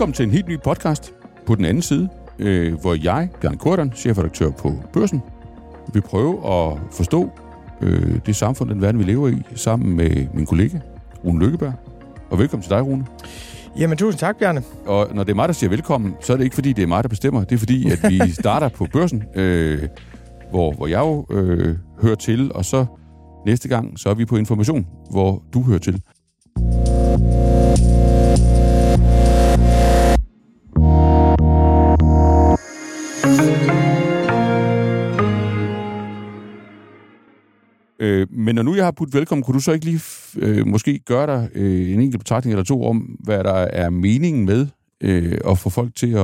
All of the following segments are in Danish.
Velkommen til en helt ny podcast på den anden side, hvor jeg, Bjarne Corydon, chefredaktør på Børsen, vil prøve at forstå det samfund, den verden, vi lever i, sammen med min kollega, Rune Lykkeberg. Og velkommen til dig, Rune. Jamen, tusind tak, Bjarne. Og når det er mig, der siger velkommen, så er det ikke, fordi det er mig, der bestemmer. Det er fordi, at vi starter på Børsen, hvor jeg jo hører til, og så næste gang, så er vi på Information, hvor du hører til. Men når nu jeg har puttet velkommen, kunne du så ikke lige måske gøre dig en enkelt betragtning eller to om, hvad der er meningen med at få folk til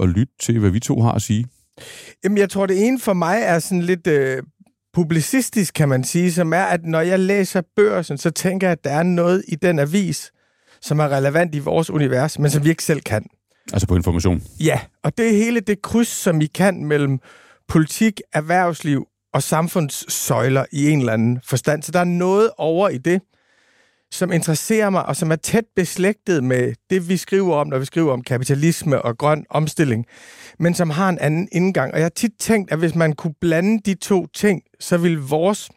at lytte til, hvad vi to har at sige? Jamen, jeg tror, det ene for mig er sådan lidt publicistisk, kan man sige, som er, at når jeg læser Børsen, så tænker jeg, at der er noget i den avis, som er relevant i vores univers, men som vi ikke selv kan. Altså på Information? Ja, og det er hele det kryds, som I kan mellem politik, erhvervsliv og samfundssøjler i en eller anden forstand. Så der er noget over i det, som interesserer mig, og som er tæt beslægtet med det, vi skriver om, når vi skriver om kapitalisme og grøn omstilling, men som har en anden indgang. Og jeg har tit tænkt, at hvis man kunne blande de to ting, så ville vores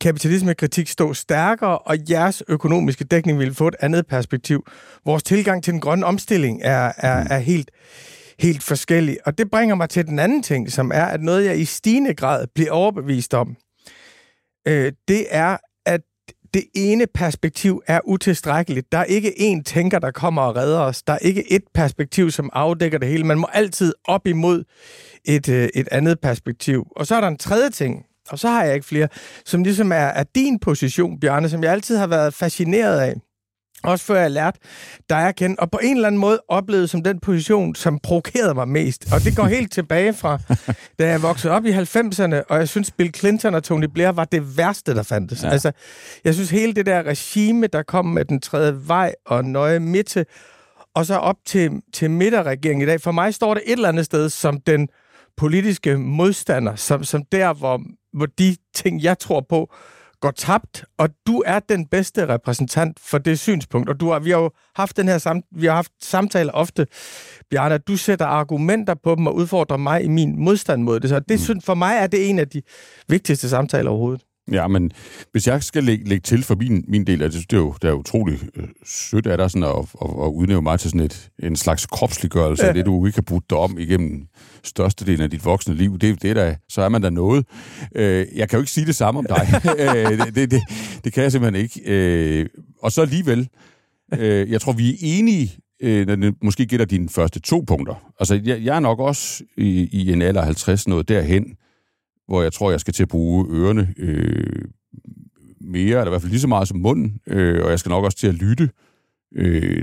kapitalismekritik stå stærkere, og jeres økonomiske dækning ville få et andet perspektiv. Vores tilgang til den grønne omstilling er helt forskellig. Og det bringer mig til den anden ting, som er, at noget, jeg i stigende grad bliver overbevist om, det er, at det ene perspektiv er utilstrækkeligt. Der er ikke én tænker, der kommer og redder os. Der er ikke et perspektiv, som afdækker det hele. Man må altid op imod et andet perspektiv. Og så er der en tredje ting, og så har jeg ikke flere, som ligesom er din position, Bjarne, som jeg altid har været fascineret af. Også før jeg lærte dig at kende, og på en eller anden måde oplevede som den position, som provokerede mig mest. Og det går helt tilbage fra, da jeg voksede op i 90'erne, og jeg synes, Bill Clinton og Tony Blair var det værste, der fandtes. Ja. Altså, jeg synes, hele det der regime, der kom med den tredje vej og nøje midte, og så op til midterregeringen i dag, for mig står det et eller andet sted som den politiske modstander, som der, hvor de ting, jeg tror på, går tabt, og du er den bedste repræsentant for det synspunkt. Og vi har jo haft haft samtaler ofte, Bjarne, at du sætter argumenter på dem og udfordrer mig i min modstand mod det. Så det synes for mig er det en af de vigtigste samtaler overhovedet. Ja, men hvis jeg skal lægge til for min del, altså, det er jo utroligt sødt af dig sådan at udnævne mig til sådan en slags kropsliggørelse af det, du ikke har budt dig om igennem størstedelen af dit voksne liv. Det der, så er man da noget. Jeg kan jo ikke sige det samme om dig. Det kan jeg simpelthen ikke. Og så alligevel, jeg tror, vi er enige, når det måske gælder dine første to punkter. Altså, jeg er nok også i en alder 50 noget derhen, hvor jeg tror, jeg skal til at bruge ørerne mere, eller i hvert fald lige så meget som munden, og jeg skal nok også til at lytte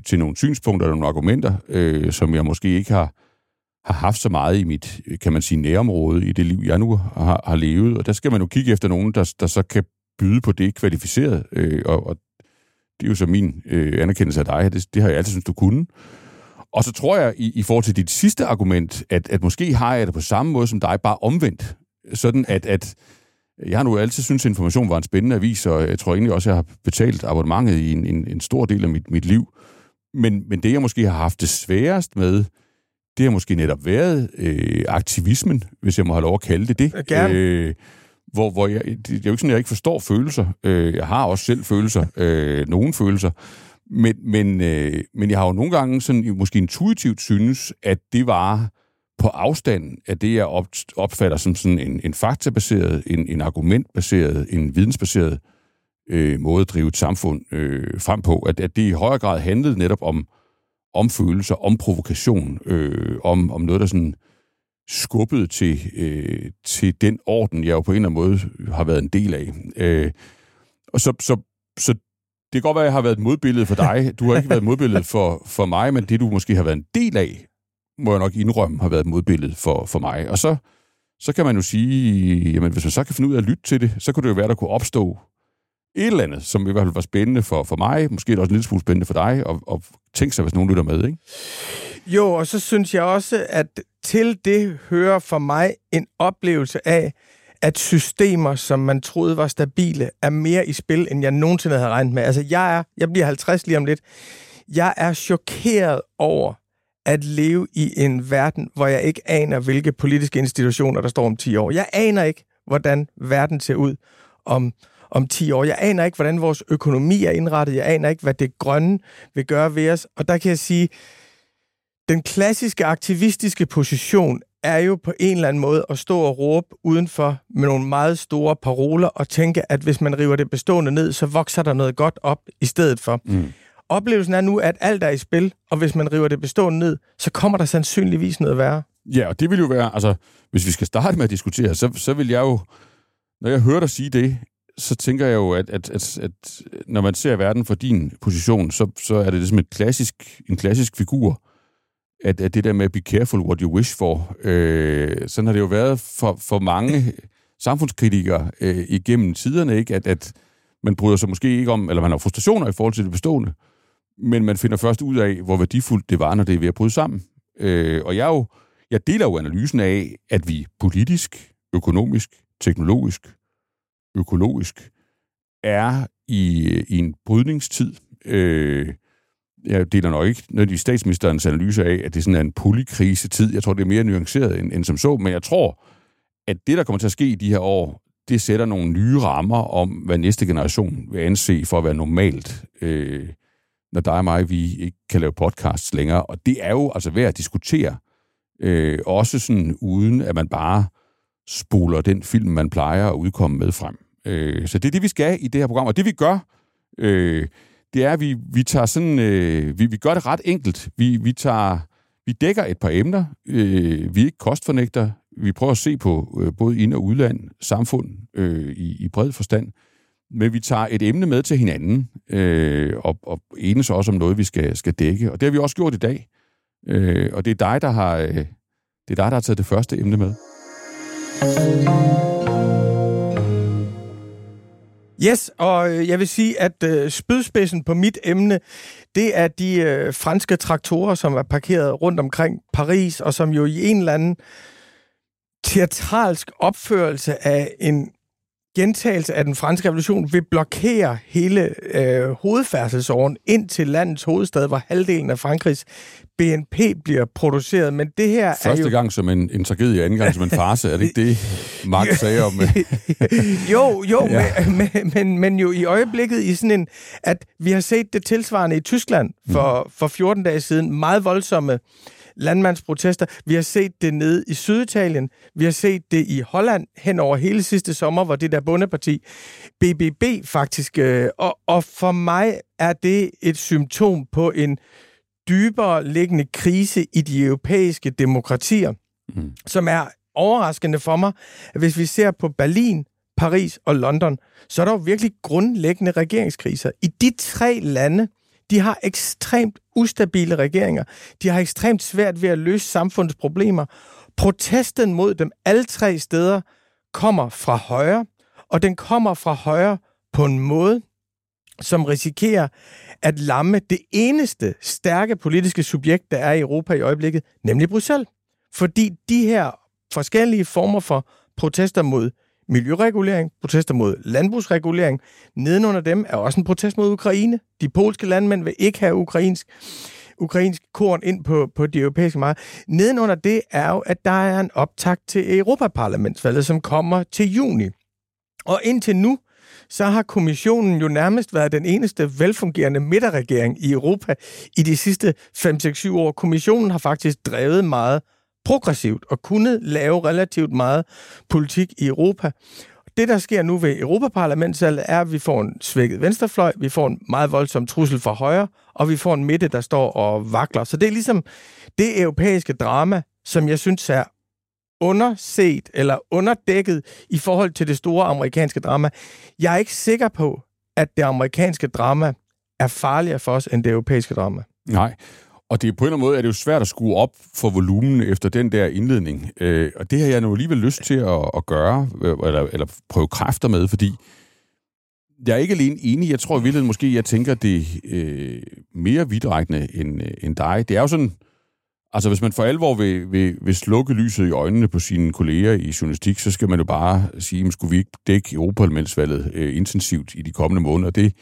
til nogle synspunkter eller nogle argumenter, som jeg måske ikke har haft så meget i mit, kan man sige, nærområde i det liv, jeg nu har levet. Og der skal man jo kigge efter nogen, der så kan byde på det kvalificeret, og det er jo så min anerkendelse af dig, det har jeg altid syntes, du kunne. Og så tror jeg, i forhold til dit sidste argument, at måske har jeg det på samme måde som dig, bare omvendt. Sådan at jeg har nu altid synes Information var en spændende avis, og jeg tror egentlig også, jeg har betalt abonnementet i en stor del af mit liv. Men det, jeg måske har haft det sværest med, det har måske netop været aktivismen, hvis jeg må have lov at kalde det. Hvor det er jo ikke sådan, at jeg ikke forstår følelser. Jeg har også selv følelser, nogle følelser. Men jeg har jo nogle gange sådan, måske intuitivt synes, at det var på afstanden af det, jeg opfatter som sådan en faktabaseret, en argumentbaseret, en vidensbaseret måde at drive et samfund frem på, at det i højere grad handlede netop om følelser, om provokation, om noget, der sådan skubbede til den orden, jeg jo på en eller anden måde har været en del af. Og så det kan godt være, at jeg har været et modbillede for dig. Du har ikke været et modbillede for mig, men det, du måske har været en del af, må jeg nok indrømme, har været et modbillede for mig. Og så kan man jo sige, jamen hvis man så kan finde ud af at lytte til det, så kunne det jo være, der kunne opstå et eller andet, som i hvert fald var spændende for mig, måske også en lille smule spændende for dig, og tænke sig, hvis nogen lytter med, ikke? Jo, og så synes jeg også, at til det hører for mig en oplevelse af, at systemer, som man troede var stabile, er mere i spil, end jeg nogensinde havde regnet med. Altså, jeg bliver 50 lige om lidt. Jeg er chokeret over at leve i en verden, hvor jeg ikke aner, hvilke politiske institutioner, der står om 10 år. Jeg aner ikke, hvordan verden ser ud om 10 år. Jeg aner ikke, hvordan vores økonomi er indrettet. Jeg aner ikke, hvad det grønne vil gøre ved os. Og der kan jeg sige, den klassiske aktivistiske position er jo på en eller anden måde at stå og råbe udenfor med nogle meget store paroler og tænke, at hvis man river det bestående ned, så vokser der noget godt op i stedet for. Mm. Oplevelsen er nu, at alt er i spil, og hvis man river det bestående ned, så kommer der sandsynligvis noget værre. Ja, og det vil jo være, altså, hvis vi skal starte med at diskutere, så vil jeg jo, når jeg hører dig sige det, så tænker jeg jo, at når man ser verden fra din position, så er det ligesom en klassisk figur, at det der med at be careful what you wish for, sådan har det jo været for mange samfundskritikere igennem tiderne, ikke? At man bryder sig måske ikke om, eller man har frustrationer i forhold til det bestående, men man finder først ud af, hvor værdifuldt det var, når det er ved at bryde sammen. Og jeg deler jo analysen af, at vi politisk, økonomisk, teknologisk, økologisk er i en brydningstid. Jeg deler nok ikke nødvendigvis statsministerens analyse af, at det sådan er en polykrisetid. Jeg tror, det er mere nuanceret end som så, men jeg tror, at det, der kommer til at ske i de her år, det sætter nogle nye rammer om, hvad næste generation vil anse for at være normalt, når dig og mig, vi ikke kan lave podcasts længere. Og det er jo altså værd at diskutere, også sådan uden, at man bare spoler den film, man plejer at udkomme med frem. Så det er det, vi skal i det her program. Og det, vi gør, det er, at vi tager sådan... Vi gør det ret enkelt. Vi dækker et par emner. Vi er ikke kostfornægter. Vi prøver at se på både ind- og udland, samfund i bred forstand. Men vi tager et emne med til hinanden, og enes også om noget, vi skal dække. Og det har vi også gjort i dag. Og det er dig, der har taget det første emne med. Yes, og jeg vil sige, at spydspidsen på mit emne, det er de franske traktorer, som er parkeret rundt omkring Paris, og som jo i en eller anden teatralsk opførelse af en gentagelse af den franske revolution vil blokere hele hovedfærdselsåren ind til landets hovedstad, hvor halvdelen af Frankrigs BNP bliver produceret. Men det her første er jo... gang som en tragedie, anden gang som en farce. Er det ikke det, Marx sagde om? Jo, ja. men jo i øjeblikket i sådan en... At vi har set det tilsvarende i Tyskland for 14 dage siden. Meget voldsomme landmandsprotester. Vi har set det nede i Syditalien. Vi har set det i Holland hen over hele sidste sommer, hvor det der bondeparti BBB faktisk... Og for mig er det et symptom på en dybere liggende krise i de europæiske demokratier, som er overraskende for mig, at hvis vi ser på Berlin, Paris og London, så er der jo virkelig grundlæggende regeringskriser. I de tre lande, de har ekstremt ustabile regeringer. De har ekstremt svært ved at løse samfundsproblemer. Protesten mod dem alle tre steder kommer fra højre, og den kommer fra højre på en måde, som risikerer at lamme det eneste stærke politiske subjekt, der er i Europa i øjeblikket, nemlig Bruxelles. Fordi de her forskellige former for protester mod miljøregulering, protester mod landbrugsregulering, nedenunder dem er også en protest mod Ukraine. De polske landmænd vil ikke have ukrainsk korn ind på de europæiske marked. Nedenunder det er jo, at der er en optakt til Europaparlamentsvalget, som kommer til juni. Og indtil nu, så har kommissionen jo nærmest været den eneste velfungerende midterregering i Europa i de sidste 5-6-7 år. Kommissionen har faktisk drevet meget progressivt og kunne lave relativt meget politik i Europa. Det, der sker nu ved Europaparlamentsvalget, er, at vi får en svækket venstrefløj, vi får en meget voldsom trussel fra højre, og vi får en midte, der står og vakler. Så det er ligesom det europæiske drama, som jeg synes er underset eller underdækket i forhold til det store amerikanske drama. Jeg er ikke sikker på, at det amerikanske drama er farligere for os end det europæiske drama. Nej, og det er på en eller anden måde er det jo svært at skrue op for volumen efter den der indledning. Og det har jeg nu alligevel lyst til at gøre, eller prøve kræfter med, fordi jeg er ikke alene enig. Jeg tror i virkeligheden måske, jeg tænker det mere vidtrækkende end dig. Det er jo sådan... Altså, hvis man for alvor vil slukke lyset i øjnene på sine kolleger i journalistik, så skal man jo bare sige, skulle vi ikke dække Europaparlamentsvalget intensivt i de kommende måneder? Det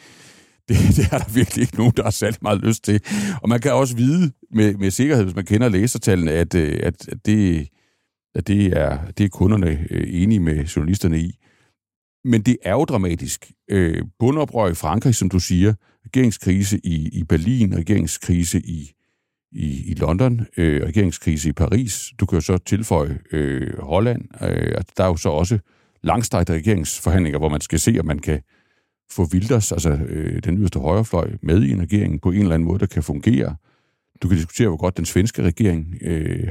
Det er der virkelig ikke nogen, der har særlig meget lyst til. Og man kan også vide med sikkerhed, hvis man kender læsertallene, at det er kunderne enige med journalisterne i. Men det er jo dramatisk. Bundoprør i Frankrig, som du siger, regeringskrise i Berlin, regeringskrise i London, regeringskrise i Paris. Du kan jo så tilføje Holland. Der er jo så også langstrakte regeringsforhandlinger, hvor man skal se, om man kan få Wilders, altså den yderste højrefløj, med i en regering på en eller anden måde, der kan fungere. Du kan diskutere, hvor godt den svenske regering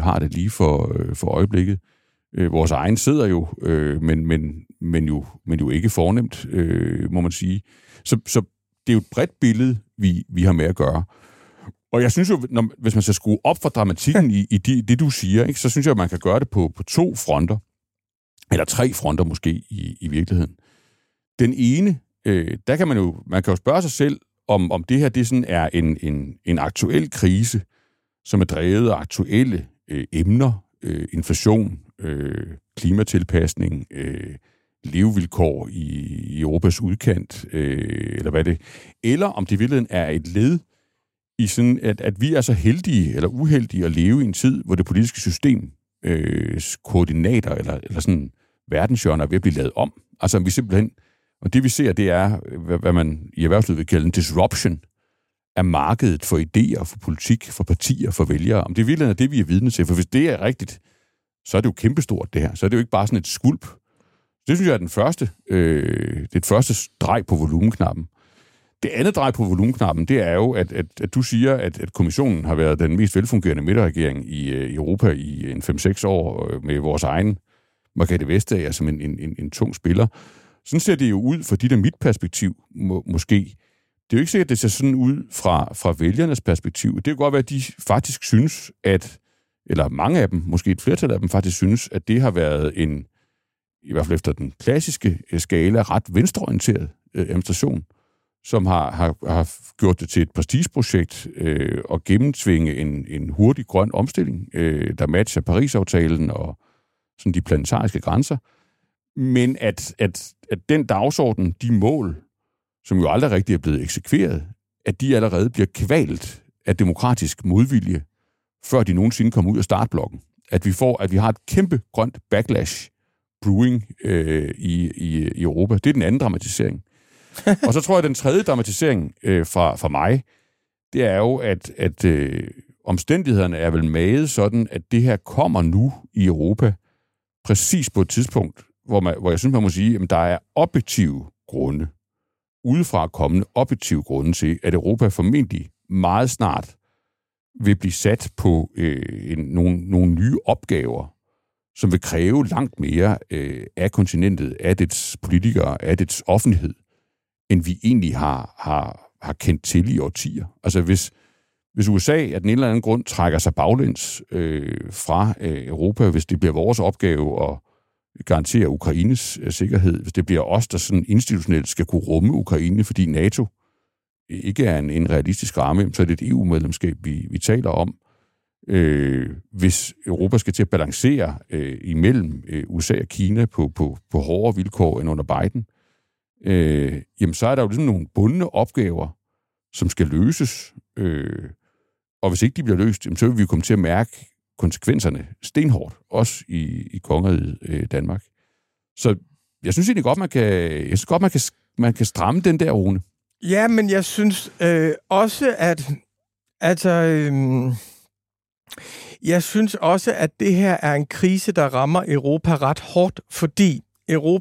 har det lige for øjeblikket. Vores egen sidder jo, men jo ikke fornemt, må man sige. Så det er jo et bredt billede, vi har med at gøre. Og jeg synes jo, hvis man skal skrue op for dramatikken i det, du siger, ikke, så synes jeg, at man kan gøre det på to fronter, eller tre fronter måske i virkeligheden. Den ene, der kan man kan jo spørge sig selv, om det her det sådan er en aktuel krise, som er drevet af aktuelle emner, inflation, klimatilpasning, levevilkår i Europas udkant, eller hvad det, eller om det i virkeligheden er et led i sådan, at vi er så heldige eller uheldige at leve i en tid, hvor det politiske system koordinater eller sådan verdenshjørner er ved at blive lavet om. Altså vi simpelthen, og det vi ser, det er, hvad man i erhvervslivet vil kalde en disruption af markedet for idéer, for politik, for partier, for vælgere. Om det virkelig er det, vi er vidne til, for hvis det er rigtigt, så er det jo kæmpestort det her. Så er det jo ikke bare sådan et skvulp. Det synes jeg er det første drej på volumenknappen. Det andet drej på volumenknappen, det er jo, at du siger, at kommissionen har været den mest velfungerende midterregering i Europa i en 5-6 år med vores egen Margrethe Vestager som en tung spiller. Sådan ser det jo ud fra dit og mit perspektiv, måske. Det er jo ikke sikkert, at det ser sådan ud fra vælgernes perspektiv. Det kan godt være, at de faktisk synes, eller mange af dem, måske et flertal af dem, faktisk synes, at det har været en, i hvert fald efter den klassiske skala, ret venstreorienteret administration, som har gjort det til et prestigeprojekt og gennemtvinge en hurtig grøn omstilling, der matcher Paris-aftalen og sådan de planetariske grænser. Men at den dagsorden, de mål, som jo aldrig rigtig er blevet eksekveret, at de allerede bliver kvalt af demokratisk modvilje, før de nogensinde kommer ud af startblokken. At vi har et kæmpe grønt backlash brewing i Europa. Det er den anden dramatisering. Og så tror jeg, at den tredje dramatisering fra mig, det er jo, at omstændighederne er vel maget sådan, at det her kommer nu i Europa, præcis på et tidspunkt, hvor jeg synes, man må sige, at der er objektive grunde, udefra kommende objektive grunde til, at Europa formentlig meget snart vil blive sat på nogle nye opgaver, som vil kræve langt mere af kontinentet, af dets politikere, af dets offentlighed, end vi egentlig har kendt til i årtier. Altså hvis USA af den eller anden grund trækker sig baglæns fra Europa, hvis det bliver vores opgave at garantere Ukraines sikkerhed, hvis det bliver os, der sådan institutionelt skal kunne rumme Ukraine, fordi NATO ikke er en realistisk ramme, så er det et EU-medlemskab, vi taler om. Hvis Europa skal til at balancere imellem USA og Kina på hårdere vilkår end under Biden, jamen så er der jo ligesom nogle bundne opgaver, som skal løses, og hvis ikke de bliver løst, jamen, så vil vi jo komme til at mærke konsekvenserne stenhårdt, også i kongeriget Danmark. Så jeg synes egentlig godt, man kan stramme den der, Rune. Ja, men jeg synes også, jeg synes også, at det her er en krise, der rammer Europa ret hårdt, fordi EU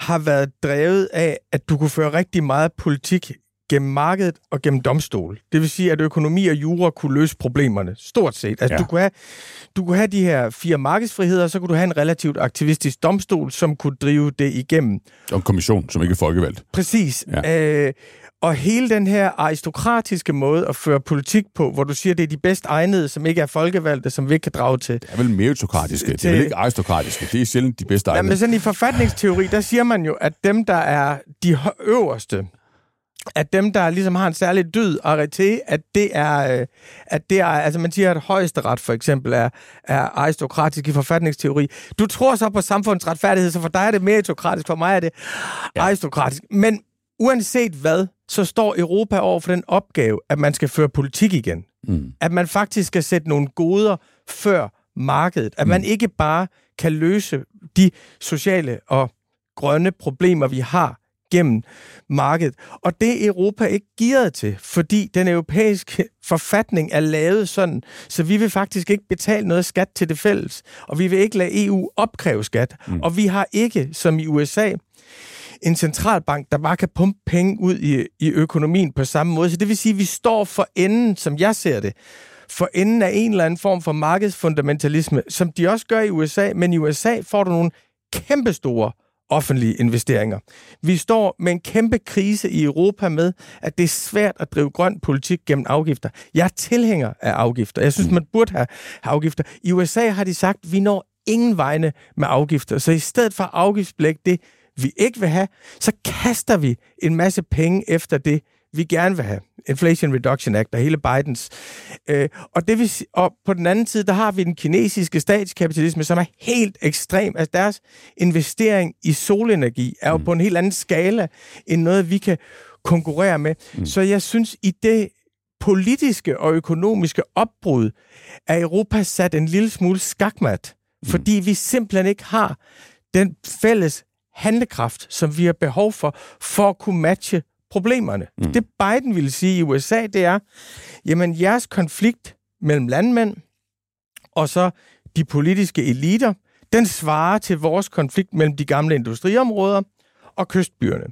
har været drevet af, at du kunne føre rigtig meget politik gennem markedet og gennem domstol. Det vil sige, at økonomi og jura kunne løse problemerne, stort set. Altså, ja. Du kunne have de her 4 markedsfriheder, og så kunne du have en relativt aktivistisk domstol, som kunne drive det igennem. Og en kommission, som ikke er folkevalgt. Præcis. Ja. Og hele den her aristokratiske måde at føre politik på, hvor du siger, det er de bedst egnede, som ikke er folkevalgte, som vi ikke kan drage til. Det er vel meritokratiske, det er vel ikke aristokratiske, det er sjældent de bedst egnede. Men sådan i forfatningsteori, der siger man jo, at dem, der er de øverste, at dem, der ligesom har en særlig dyd arete, at det er, altså man siger, at højesteret for eksempel er aristokratisk i forfatningsteori. Du tror så på samfundsretfærdighed, så for dig er det meritokratisk, for mig er det aristokratisk. Men uanset hvad, så står Europa over for den opgave, at man skal føre politik igen. Mm. At man faktisk skal sætte nogle goder før markedet. At man ikke bare kan løse de sociale og grønne problemer, vi har gennem markedet. Og det er Europa ikke gearet til, fordi den europæiske forfatning er lavet sådan, så vi vil faktisk ikke betale noget skat til det fælles, og vi vil ikke lade EU opkræve skat, og vi har ikke, som i USA, en centralbank, der bare kan pumpe penge ud i økonomien på samme måde. Så det vil sige, at vi står for enden, som jeg ser det, for enden af en eller anden form for markedsfundamentalisme, som de også gør i USA, men i USA får du nogle kæmpestore offentlige investeringer. Vi står med en kæmpe krise i Europa med, at det er svært at drive grøn politik gennem afgifter. Jeg er tilhænger af afgifter. Jeg synes, man burde have afgifter. I USA har de sagt, at vi når ingen vegne med afgifter. Så i stedet for afgiftsblække det, vi ikke vil have, så kaster vi en masse penge efter det, vi gerne vil have. Inflation Reduction Act og hele Bidens. Og på den anden side, der har vi den kinesiske statskapitalisme, som er helt ekstrem. Altså deres investering i solenergi er jo på en helt anden skala, end noget, vi kan konkurrere med. Så jeg synes, i det politiske og økonomiske opbrud, er Europa sat en lille smule skakmat, fordi vi simpelthen ikke har den fælles handlekraft, som vi har behov for, for at kunne matche problemerne. Det Biden ville sige i USA, det er, jamen jeres konflikt mellem landmænd og så de politiske eliter, den svarer til vores konflikt mellem de gamle industriområder og kystbyerne.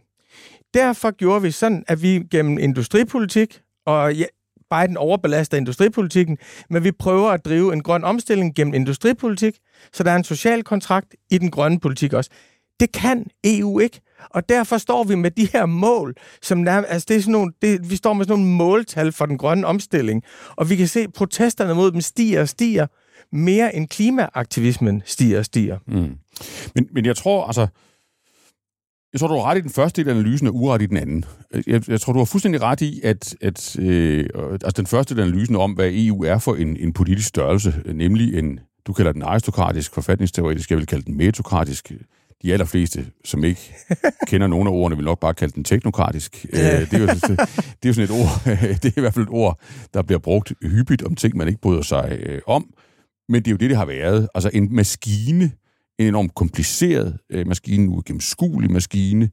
Derfor gjorde vi sådan, at vi gennem industripolitik, og Biden overbelaster industripolitikken, men vi prøver at drive en grøn omstilling gennem industripolitik, så der er en social kontrakt i den grønne politik også. Det kan EU ikke, og derfor står vi med de her mål, som nærmest, altså det er sådan nogle, vi står med sådan nogle måltal for den grønne omstilling, og vi kan se, at protesterne mod dem stiger og stiger, mere end klimaaktivismen stiger og stiger. Men jeg tror, altså, du har ret i den første del af analysen, og uret i den anden. Jeg tror, du har fuldstændig ret i, at den første del af analysen om, hvad EU er for en politisk størrelse, nemlig en, du kalder den aristokratisk, forfatningsteoretisk, jeg vil kalde den meritokratisk. De allerfleste, som ikke kender nogen af ordene, vil nok bare kalde den teknokratisk. Det er jo sådan et ord, det er i hvert fald et ord, der bliver brugt hyppigt om ting, man ikke bryder sig om. Men det er jo det har været. Altså en maskine, en enormt kompliceret maskine, uigennemskuelig maskine,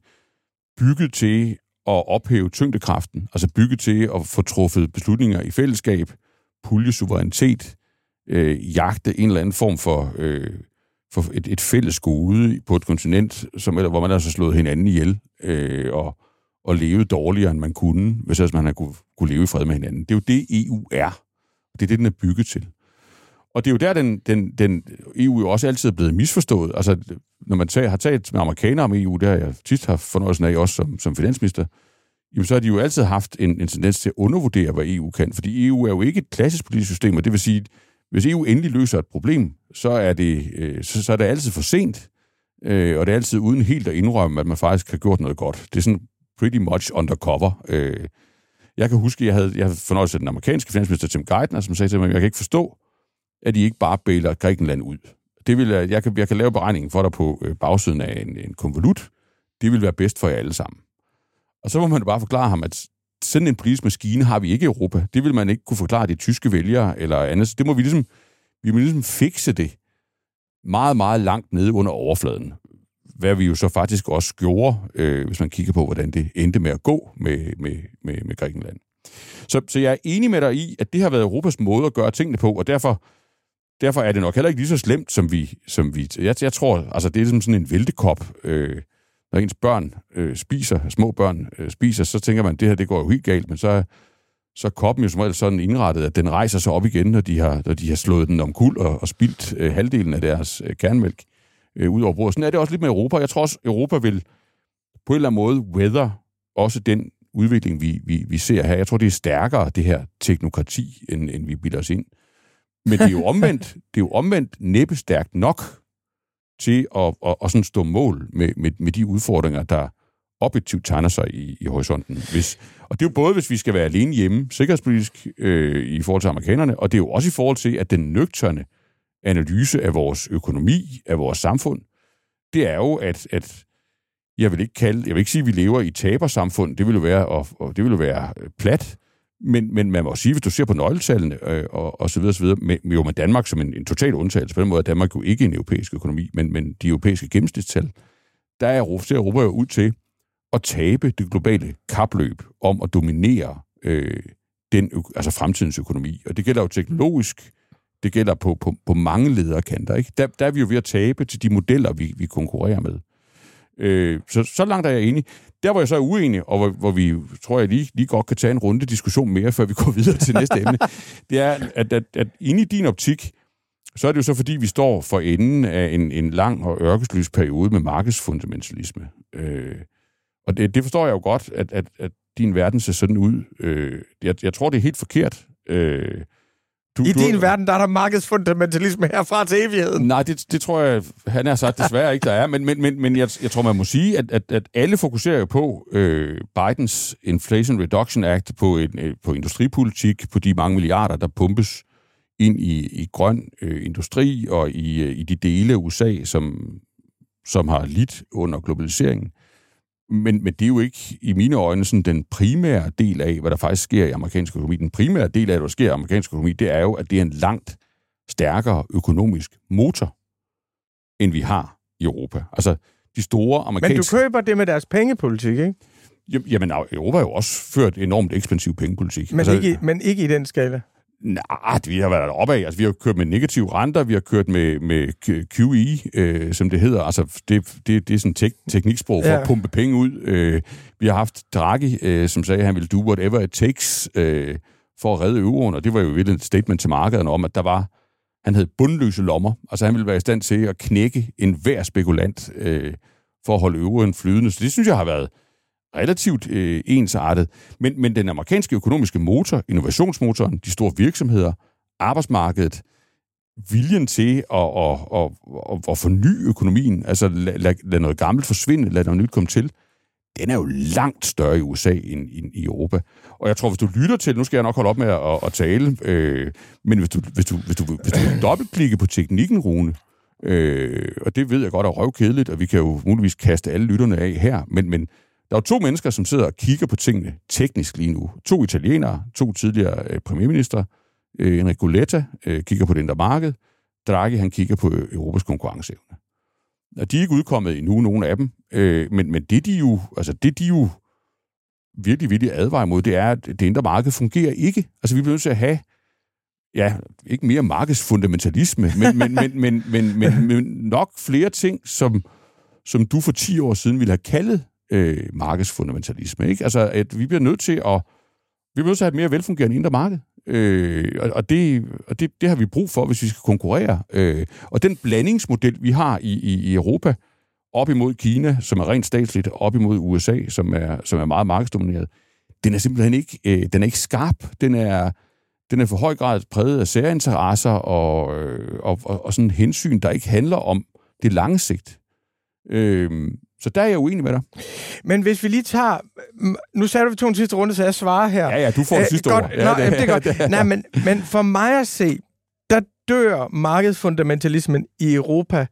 bygget til at ophæve tyngdekraften, altså bygget til at få truffet beslutninger i fællesskab, pulje suverænitet, jagte en eller anden form for et fælles gode på et kontinent, hvor man altså slået hinanden ihjel og levede dårligere, end man kunne, hvis altså man havde kunne leve i fred med hinanden. Det er jo det, EU er. Det er det, den er bygget til. Og det er jo der, den EU jo også altid er blevet misforstået. Altså, når man har talt med amerikanere om EU, det har jeg tit haft fornøjelsen af, også som finansminister, jamen så har de jo altid haft en tendens til at undervurdere, hvad EU kan. Fordi EU er jo ikke et klassisk politisk system, og det vil sige, hvis EU endelig løser et problem, så er det altid for sent, og det er altid uden helt at indrømme, at man faktisk har gjort noget godt. Det er sådan pretty much undercover. Jeg kan huske, jeg havde fornøjelse af den amerikanske finansminister Tim Geithner, som sagde til mig, at jeg kan ikke forstå, at I ikke bare bailer Grækenland ud. Det vil, jeg kan lave beregningen for dig på bagsiden af en konvolut. Det vil være bedst for jer alle sammen. Og så må man bare forklare ham, at sådan en politisk maskine har vi ikke i Europa. Det vil man ikke kunne forklare de tyske vælgere eller andet. Så det må vi må ligesom fikse det meget, meget langt nede under overfladen. Hvad vi jo så faktisk også gjorde, hvis man kigger på, hvordan det endte med at gå med Grækenland. Så jeg er enig med dig i, at det har været Europas måde at gøre tingene på, og derfor er det nok heller ikke lige så slemt, som vi jeg tror, altså det er ligesom sådan en væltekop, når ens børn små børn spiser, så tænker man, at det her det går jo helt galt, men så er koppen jo som regel sådan indrettet, at den rejser sig op igen, når de har slået den omkuld og spildt halvdelen af deres kernemælk ud over bordet. Sådan er det også lidt med Europa. Jeg tror også, Europa vil på en eller anden måde weather også den udvikling, vi ser her. Jeg tror, det er stærkere, det her teknokrati, end vi bilder os ind. Men det er jo omvendt næppe stærkt nok til at sådan stå mål med de udfordringer, der objektivt tegner sig i horisonten. Og det er jo både, hvis vi skal være alene hjemme, sikkerhedspolitisk i forhold til amerikanerne, og det er jo også i forhold til, at den nøgterne analyse af vores økonomi, af vores samfund, det er jo, at Jeg vil ikke sige, at vi lever i et tabersamfund. Det ville jo være, og det ville jo være plat. Men man må sige, hvis du ser på nøgletallene og så videre, så videre med Danmark som en total undtagelse, på den måde er Danmark jo ikke en europæisk økonomi, men de europæiske gennemsnitstal, der ser Europa jo ud til at tabe det globale kapløb om at dominere altså fremtidens økonomi. Og det gælder jo teknologisk, det gælder på mange lederkanter. Ikke? Der er vi jo ved at tabe til de modeller, vi konkurrerer med. Så langt er jeg enig. Der, hvor jeg så er uenig, og hvor vi, tror jeg, lige godt kan tage en runde diskussion mere, før vi går videre til næste emne, det er, at inde i din optik, så er det jo så, fordi vi står for enden af en lang og ørkesløs periode med markedsfundamentalisme. Og det forstår jeg jo godt, at din verden ser sådan ud. Jeg tror, det er helt forkert. I din verden, der er der markedsfundamentalisme herfra til evigheden. Nej, det tror jeg, han har sagt desværre ikke, der er. Men jeg tror, man må sige, at alle fokuserer jo på Bidens Inflation Reduction Act, på industripolitik, på de mange milliarder, der pumpes ind i grøn industri og i de dele af USA, som har lidt under globaliseringen. Men det er jo ikke, i mine øjne, sådan den primære del af, hvad der faktisk sker i amerikansk økonomi. Den primære del af, hvad der sker i amerikansk økonomi, det er jo, at det er en langt stærkere økonomisk motor, end vi har i Europa. Altså, de store amerikanske... Men du køber det med deres pengepolitik, ikke? Jamen, Europa har jo også ført enormt ekspansiv pengepolitik. Men ikke i den skala? Nej, vi har været deroppe af. Altså, vi har kørt med negative renter, vi har kørt med QE, som det hedder. Altså, det er sådan tekniksprog for at pumpe penge ud. Vi har haft Draghi, som sagde, at han ville do whatever it takes for at redde euroen, og det var jo virkelig et statement til markederne om, at han havde bundløse lommer. Altså, han ville være i stand til at knække enhver spekulant for at holde euroen flydende. Så det synes jeg har været relativt ensartet, men den amerikanske økonomiske motor, innovationsmotoren, de store virksomheder, arbejdsmarkedet, viljen til at forny økonomien, altså lad noget gammelt forsvinde, lad noget nyt komme til, den er jo langt større i USA end i Europa. Og jeg tror, hvis du lytter til, nu skal jeg nok holde op med at tale, men hvis du dobbeltklikke på teknikken, Rune, og det ved jeg godt er røvkedeligt, og vi kan jo muligvis kaste alle lytterne af her, men der er jo to mennesker, som sidder og kigger på tingene teknisk lige nu. To italienere, to tidligere premierminister. Renzo Gulletta kigger på det indre marked. Draghi, han kigger på Europas konkurrenceevne. Og de er ikke udkommet endnu, nogen af dem. Men det de jo virkelig, virkelig advarer mod, det er, at det indre marked fungerer ikke. Altså, vi bliver nødt til at have, ikke mere markedsfundamentalisme, men nok flere ting, som du for 10 år siden ville have kaldet markedsfundamentalisme, ikke? Altså, at vi bliver nødt til at have et mere velfungerende indre marked, og det har vi brug for, hvis vi skal konkurrere. Og den blandingsmodel, vi har i Europa, op imod Kina, som er rent statsligt, op imod USA, som er meget markedsdomineret, den er simpelthen ikke, den er ikke skarp, den er for høj grad præget af særinteresser og sådan hensyn, der ikke handler om det lange sigt. Så der er jeg uenig med dig. Men hvis vi lige tager... Nu sagde du, vi tog en sidste runde, så jeg svarer her. Ja, du får det sidste ord. Ja, det er godt. Nej, men for mig at se, der dør markedsfundamentalismen i Europa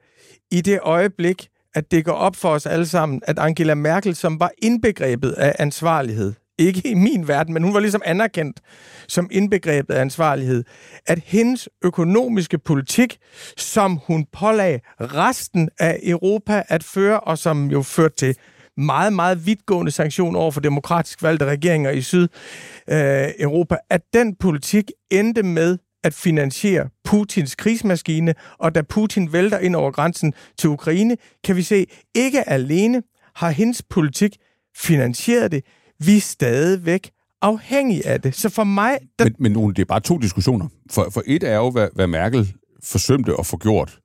i det øjeblik, at det går op for os alle sammen, at Angela Merkel, som var indbegrebet af ansvarlighed, ikke i min verden, men hun var ligesom anerkendt som indbegrebet af ansvarlighed, at hendes økonomiske politik, som hun pålagde resten af Europa at føre, og som jo førte til meget, meget vidtgående sanktioner over for demokratisk valgte regeringer i Sydeuropa, at den politik endte med at finansiere Putins krigsmaskine, og da Putin vælter ind over grænsen til Ukraine, kan vi se, ikke alene har hendes politik finansieret det, vi er stadigvæk afhængige af det. Så for mig... Der... Men det er bare to diskussioner. For et er jo, hvad Merkel forsømte at få gjort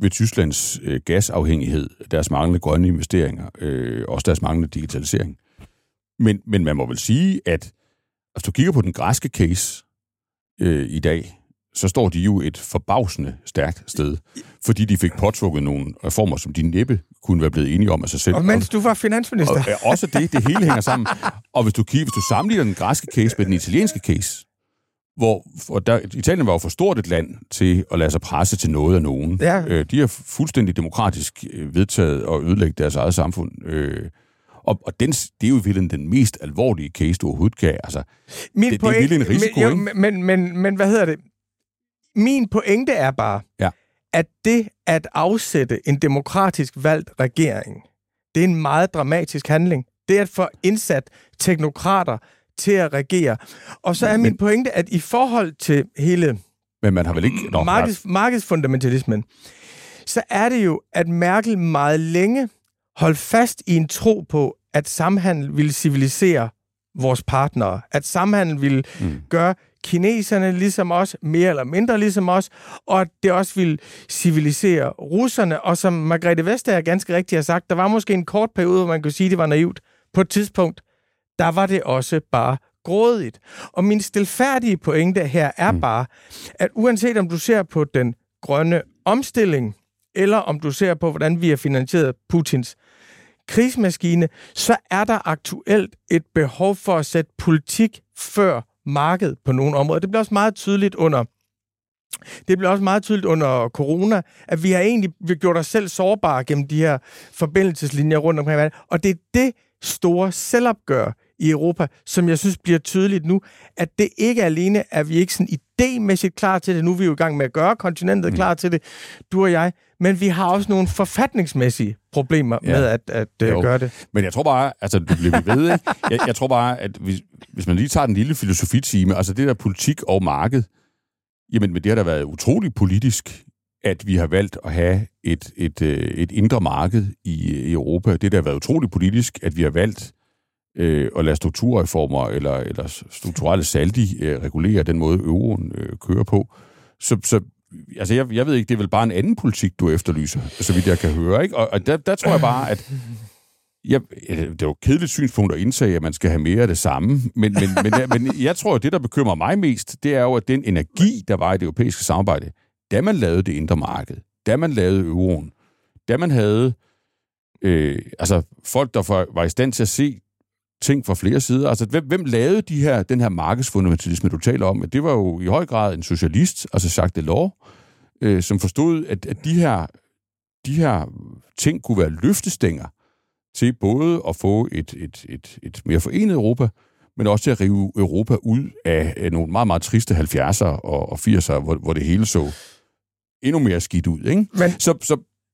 ved Tysklands gasafhængighed, deres manglende grønne investeringer, også deres manglende digitalisering. Men man må vel sige, at hvis du kigger på den græske case i dag, så står de jo et forbavsende stærkt sted, fordi de fik påtrukket nogle reformer, som de næppe kunne være blevet enige om af sig selv. Og mens du var finansminister. Og også det hele hænger sammen. Og hvis du sammenligner den græske case med den italienske case, hvor Italien var jo for stort et land til at lade sig presse til noget af nogen. Ja. De har fuldstændig demokratisk vedtaget at ødelægge deres eget samfund. Og det er jo virkelig den mest alvorlige case, du overhovedet kan. Altså, det er virkelig en risiko, men hvad hedder det? Min pointe er bare, at det at afsætte en demokratisk valgt regering, det er en meget dramatisk handling. Det er at få indsat teknokrater til at regere. Og så er min pointe, at i forhold til hele markedsfundamentalismen, så er det jo, at Merkel meget længe holdt fast i en tro på, at samhandel ville civilisere vores partnere. At samhandel ville gøre kineserne ligesom os, mere eller mindre ligesom os, og at det også ville civilisere russerne. Og som Margrethe Vestager ganske rigtigt har sagt, der var måske en kort periode, hvor man kunne sige, det var naivt. På et tidspunkt, der var det også bare grådigt. Og min stilfærdige pointe her er bare, at uanset om du ser på den grønne omstilling, eller om du ser på, hvordan vi har finansieret Putins krigsmaskine, så er der aktuelt et behov for at sætte politik før markedet på nogle områder. Det blev også meget tydeligt under corona, at vi har egentlig gjort os selv sårbare gennem de her forbindelseslinjer rundt omkring verden. Og det er det store selvopgør i Europa, som jeg synes bliver tydeligt nu, at det ikke alene er vi ikke sådan idémæssigt klar til det. Nu er vi jo i gang med at gøre kontinentet klar til det, du og jeg. Men vi har også nogle forfatningsmæssige problemer med at gøre det. Men jeg tror bare, altså det bliver vi ved, ikke? Jeg tror bare, at hvis man lige tager den lille filosofitime, altså det der politik og marked, jamen men det har da været utroligt politisk, at vi har valgt at have et indre marked i Europa. Det der har været utroligt politisk, at vi har valgt og lade strukturreformer eller strukturelle saldi regulere den måde, euroen kører på. Så altså, jeg ved ikke, det er vel bare en anden politik, du efterlyser, så vidt jeg kan høre, ikke? Og der tror jeg bare, at det er jo et kedeligt synspunkt at indsage, at man skal have mere af det samme, men jeg tror, at det, der bekymrer mig mest, det er jo, at den energi, der var i det europæiske samarbejde, da man lavede det indre marked, da man lavede euroen, da man havde altså folk, der var i stand til at se ting fra flere sider. Altså, hvem lavede den her markedsfundamentalisme, du taler om? Det var jo i høj grad en socialist, altså Jacques Delors, som forstod, at de her ting kunne være løftestænger til både at få et mere forenet Europa, men også til at rive Europa ud af nogle meget, meget triste 70'er og 80'er, hvor det hele så endnu mere skidt ud, ikke?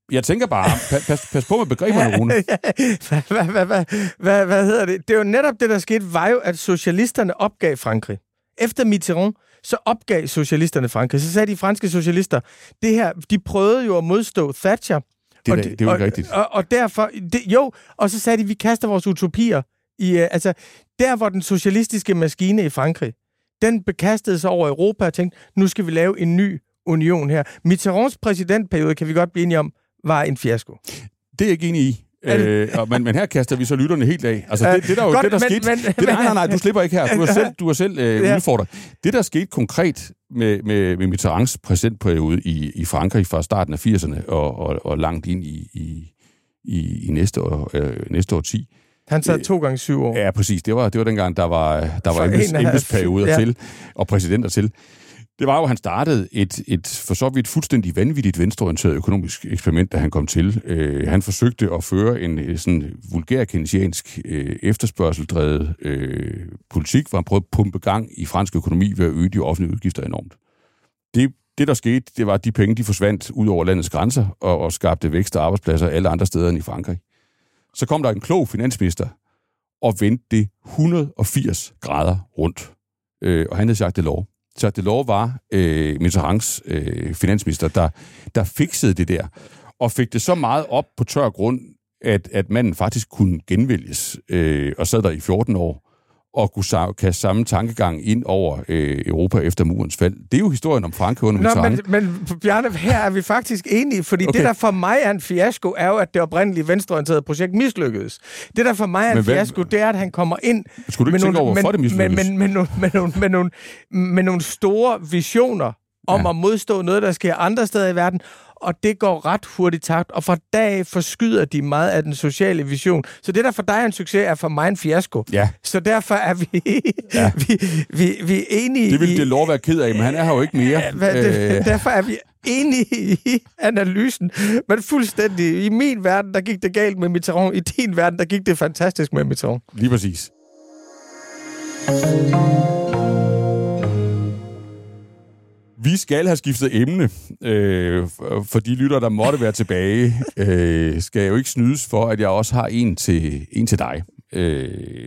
Men jeg tænker bare, pas på med begreberne, Rune. Hvad hedder det? Det er jo netop det, der skete, var jo, at socialisterne opgav Frankrig. Efter Mitterrand, så opgav socialisterne Frankrig. Så sagde de franske socialister, det her, de prøvede jo at modstå Thatcher. Det er jo ikke rigtigt. Og derfor, og så sagde de, vi kaster vores utopier i, altså, der hvor den socialistiske maskine i Frankrig, den bekastede sig over Europa og tænkte, nu skal vi lave en ny union her. Mitterrands præsidentperiode, kan vi godt blive enige om, var en fiasko. Det er jeg ikke enig i. Men her kaster vi så lytterne helt af. Altså, det der jo godt, det, der skete. Nej, du slipper ikke her. Du har selv udfordret. Det, der skete konkret med Mitterrands præsidentperiode i Frankrig fra starten af 80'erne og langt ind i næste årti. Han sad 2 gange 7 år. Ja, præcis. Det var dengang, der var embedsperioder til, og præsidenter til. Det var jo, at han startede et for så vidt fuldstændig vanvittigt venstreorienteret økonomisk eksperiment, da han kom til. Han forsøgte at føre en sådan vulgær keynesiansk efterspørgseldrevet politik, hvor han prøvede at pumpe gang i fransk økonomi ved at øge de offentlige udgifter enormt. Det, der skete, det var, at de penge de forsvandt ud over landets grænser og skabte vækst og arbejdspladser alle andre steder end i Frankrig. Så kom der en klog finansminister og vendte det 180 grader rundt. Og han hed Jacques Delors. Så Delors var Mitterrands finansminister, der fiksede det der, og fik det så meget op på tør grund, at manden faktisk kunne genvælges, og sad der i 14 år, og kunne kaste samme tankegang ind over Europa efter murens fald. Det er jo historien om Frankrig under Mitterrand. Men Bjarne, her er vi faktisk enige, fordi okay. Det, der for mig er en fiasko, er jo, at det oprindelige venstreorienterede projekt mislykkedes. Det, der for mig er en fiasko, det er, at han kommer ind med nogle store visioner om at modstå noget, der sker andre steder i verden, og det går ret hurtigt tabt, og fra dag forskyder de meget af den sociale vision. Så det, der for dig er en succes, er for mig en fiasko. Ja. Så derfor er vi enige. Det ville Delors være ked af, men han er her jo ikke mere. Derfor er vi enige i analysen, men fuldstændig. I min verden, der gik det galt med Mitterrand. I din verden, der gik det fantastisk med Mitterrand. Lige præcis. Vi skal have skiftet emne, for de lyttere, der måtte være tilbage, skal jo ikke snydes for, at jeg også har en til dig.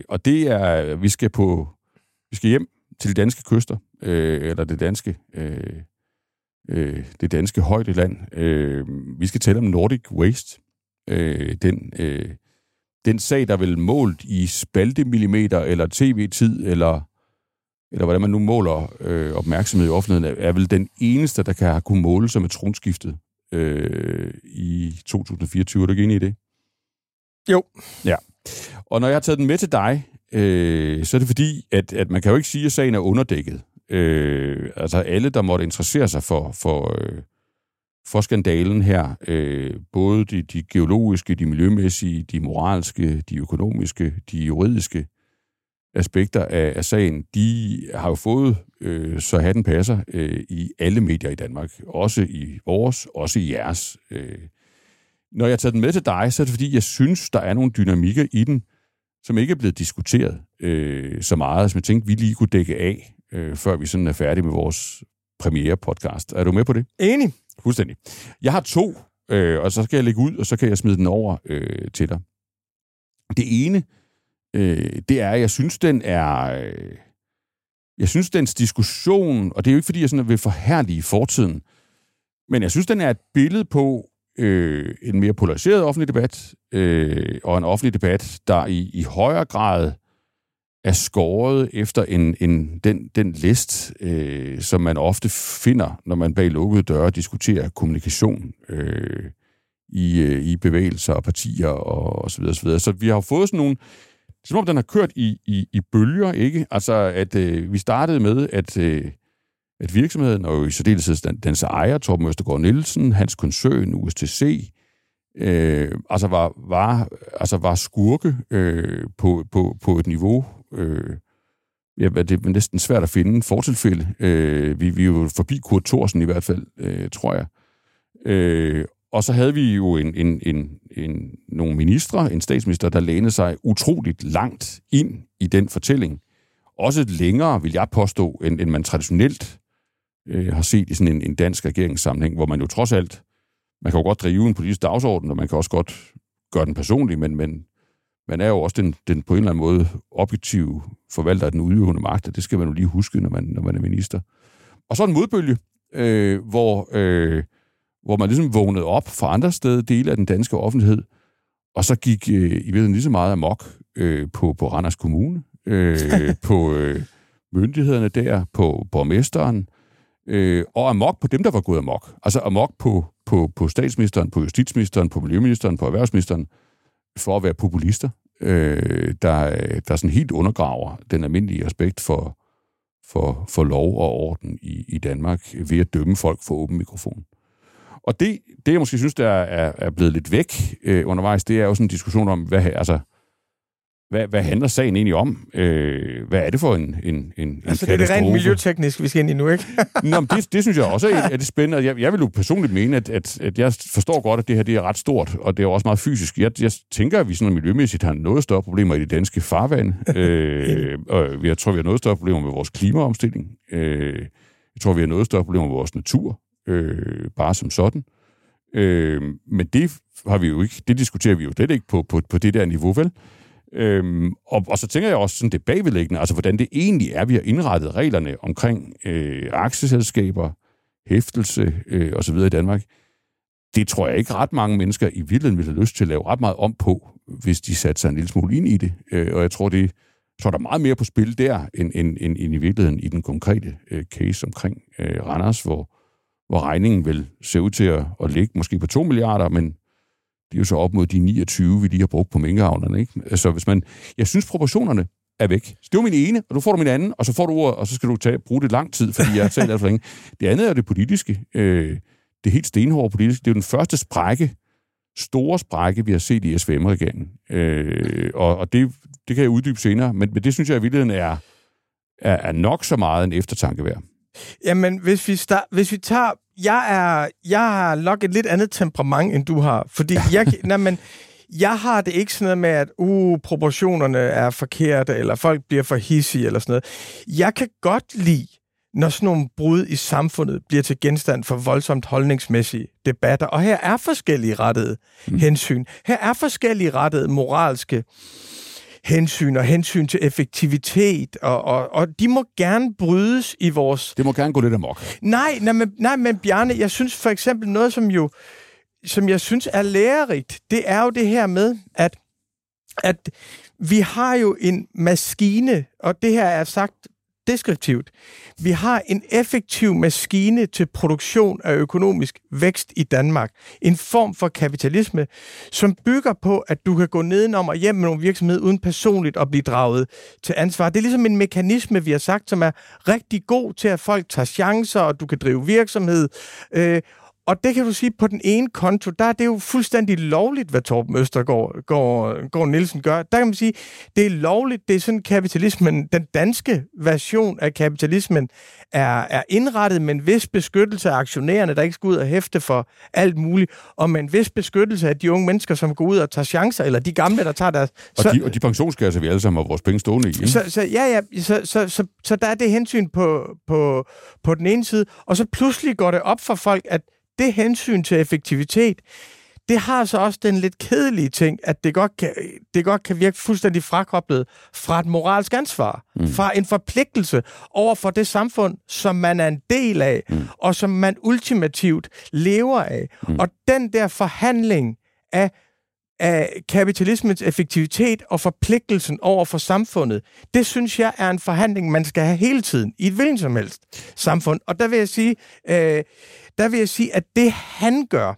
Og det er, vi skal hjem til de danske kyster, eller det danske højdeland. Vi skal tale om Nordic Waste. Den sag, der vil målt i spaltemillimeter, eller tv-tid, eller hvordan man nu måler opmærksomhed i offentligheden, er vel den eneste, der kan have kunnet måle sig med tronskiftet i 2024. Er du ikke enig i det? Jo. Ja. Og når jeg har taget den med til dig, så er det fordi, at man kan jo ikke sige, at sagen er underdækket. Altså alle, der måtte interessere sig for skandalen her, både de geologiske, de miljømæssige, de moralske, de økonomiske, de juridiske, aspekter af sagen, de har jo fået, så hatten passer, i alle medier i Danmark. Også i vores, også i jeres. Når jeg tager den med til dig, så er det fordi, jeg synes, der er nogle dynamikker i den, som ikke er blevet diskuteret så meget, som jeg tænkte, vi lige kunne dække af, før vi sådan er færdige med vores premiere-podcast. Er du med på det? Enig. Fuldstændig. Jeg har to, og så skal jeg lægge ud, og så kan jeg smide den over til dig. Det ene, det er, jeg synes, dens diskussion, og det er jo ikke, fordi jeg sådan vil forherlige fortiden, men jeg synes, den er et billede på en mere polariseret offentlig debat, og en offentlig debat, der i højere grad er skåret efter den list, som man ofte finder, når man bag lukkede døre diskuterer kommunikation, i bevægelser og partier og så videre, så videre. Så vi har fået sådan nogle. Det er som om, den har kørt i bølger, ikke? Altså, at vi startede med, at virksomheden, og i særdeleshed dens ejer, Torben Østergaard Nielsen, hans koncern, USTC, var skurke på et niveau. Det er næsten svært at finde fortilfælde. Vi er jo forbi Kurt Thorsen i hvert fald, tror jeg. Og så havde vi jo nogle ministre, en statsminister, der lænede sig utroligt langt ind i den fortælling. Også længere, vil jeg påstå, end man traditionelt har set i sådan en dansk regeringssammenhæng, hvor man jo trods alt, man kan jo godt drive en politisk dagsorden, og man kan også godt gøre den personlig, men man er jo også den på en eller anden måde objektive forvalter af den udøvende magt, og det skal man jo lige huske, når man er minister. Og så en modbølge, hvor man ligesom vågnede op fra andre steder, dele af den danske offentlighed, og så gik i virkeligheden lige så meget amok på Randers Kommune, på myndighederne der, på borgmesteren, og amok på dem, der var gået amok. Altså amok på statsministeren, på justitsministeren, på miljøministeren, på erhvervsministeren, for at være populister, der sådan helt undergraver den almindelige respekt for lov og orden i Danmark, ved at dømme folk for åben mikrofon. Og det jeg måske synes, der er blevet lidt væk undervejs, det er jo sådan en diskussion om, hvad handler sagen egentlig om? Hvad er det for en altså, katastrofe? Det er rent miljøteknisk, vi skal ind i nu, ikke? Nå, men det synes jeg også er det spændende. Jeg vil jo personligt mene, at jeg forstår godt, at det her det er ret stort, og det er jo også meget fysisk. Jeg tænker, at vi sådan miljømæssigt har noget større problemer i det danske farvand. Og jeg tror, vi har noget større problemer med vores klimaomstilling. Jeg tror, vi har noget større problemer med vores natur. Bare som sådan. Men det har vi jo ikke, det diskuterer vi jo slet ikke på det der niveau, vel? Og så tænker jeg også sådan det bagvedliggende, altså hvordan det egentlig er, vi har indrettet reglerne omkring aktieselskaber, hæftelse og så videre i Danmark. Det tror jeg ikke ret mange mennesker i virkeligheden vil have lyst til at lave ret meget om på, hvis de satte sig en lille smule ind i det. Og jeg tror, der er meget mere på spil der, end i virkeligheden i den konkrete case omkring Randers, hvor regningen vil se ud til at ligge måske på 2 milliarder, men det er jo så op mod de 29, vi lige har brugt på minkavlerne, ikke? Altså, jeg synes, proportionerne er væk. Så det var min ene, og nu får du min anden, og så får du ordet, og så skal du bruge det lang tid, fordi jeg taler for længe. Det andet er jo det politiske. Det helt stenhårde politiske. Det er jo den første sprække, store sprække, vi har set i SVM-regeringen. Og det kan jeg uddybe senere, men det synes jeg i virkeligheden er nok så meget en eftertanke værd. Jamen, hvis vi tager... Jeg har nok et lidt andet temperament, end du har, fordi jeg har det ikke sådan noget med, at proportionerne er forkerte, eller folk bliver for hissige, eller sådan noget. Jeg kan godt lide, når sådan nogle brud i samfundet bliver til genstand for voldsomt holdningsmæssige debatter. Og her er forskellige rettede hensyn. Her er forskellige rettede moralske hensyn og hensyn til effektivitet, og de må gerne brydes i vores... Det må gerne gå lidt amok. Nej, men Bjarne, jeg synes for eksempel noget, som jeg synes er lærerigt, det er jo det her med, at vi har jo en maskine, og det her er sagt deskriptivt, vi har en effektiv maskine til produktion af økonomisk vækst i Danmark. En form for kapitalisme, som bygger på, at du kan gå nedenom og hjem med nogle virksomheder uden personligt at blive draget til ansvar. Det er ligesom en mekanisme, vi har sagt, som er rigtig god til, at folk tager chancer, og du kan drive virksomhed. Og det kan du sige, på den ene konto, der er det jo fuldstændig lovligt, hvad Torben Østergaard Nielsen gør. Der kan man sige, det er lovligt, det er sådan kapitalismen, den danske version af kapitalismen er indrettet med en vis beskyttelse af aktionærerne, der ikke skal ud og hæfte for alt muligt, og med en vis beskyttelse af de unge mennesker, som går ud og tager chancer, eller de gamle, der tager deres... Og de pensionskasser, vi alle sammen har vores penge stående i. Så der er det hensyn på den ene side, og så pludselig går det op for folk, at det hensyn til effektivitet, det har så også den lidt kedelige ting, at det godt kan virke fuldstændig frakoblet fra et moralsk ansvar, fra en forpligtelse over for det samfund, som man er en del af, og som man ultimativt lever af. Og den der forhandling af kapitalismens effektivitet og forpligtelsen over for samfundet, det synes jeg er en forhandling, man skal have hele tiden, i et hvilken som helst samfund. Og der vil jeg sige... at det han gør,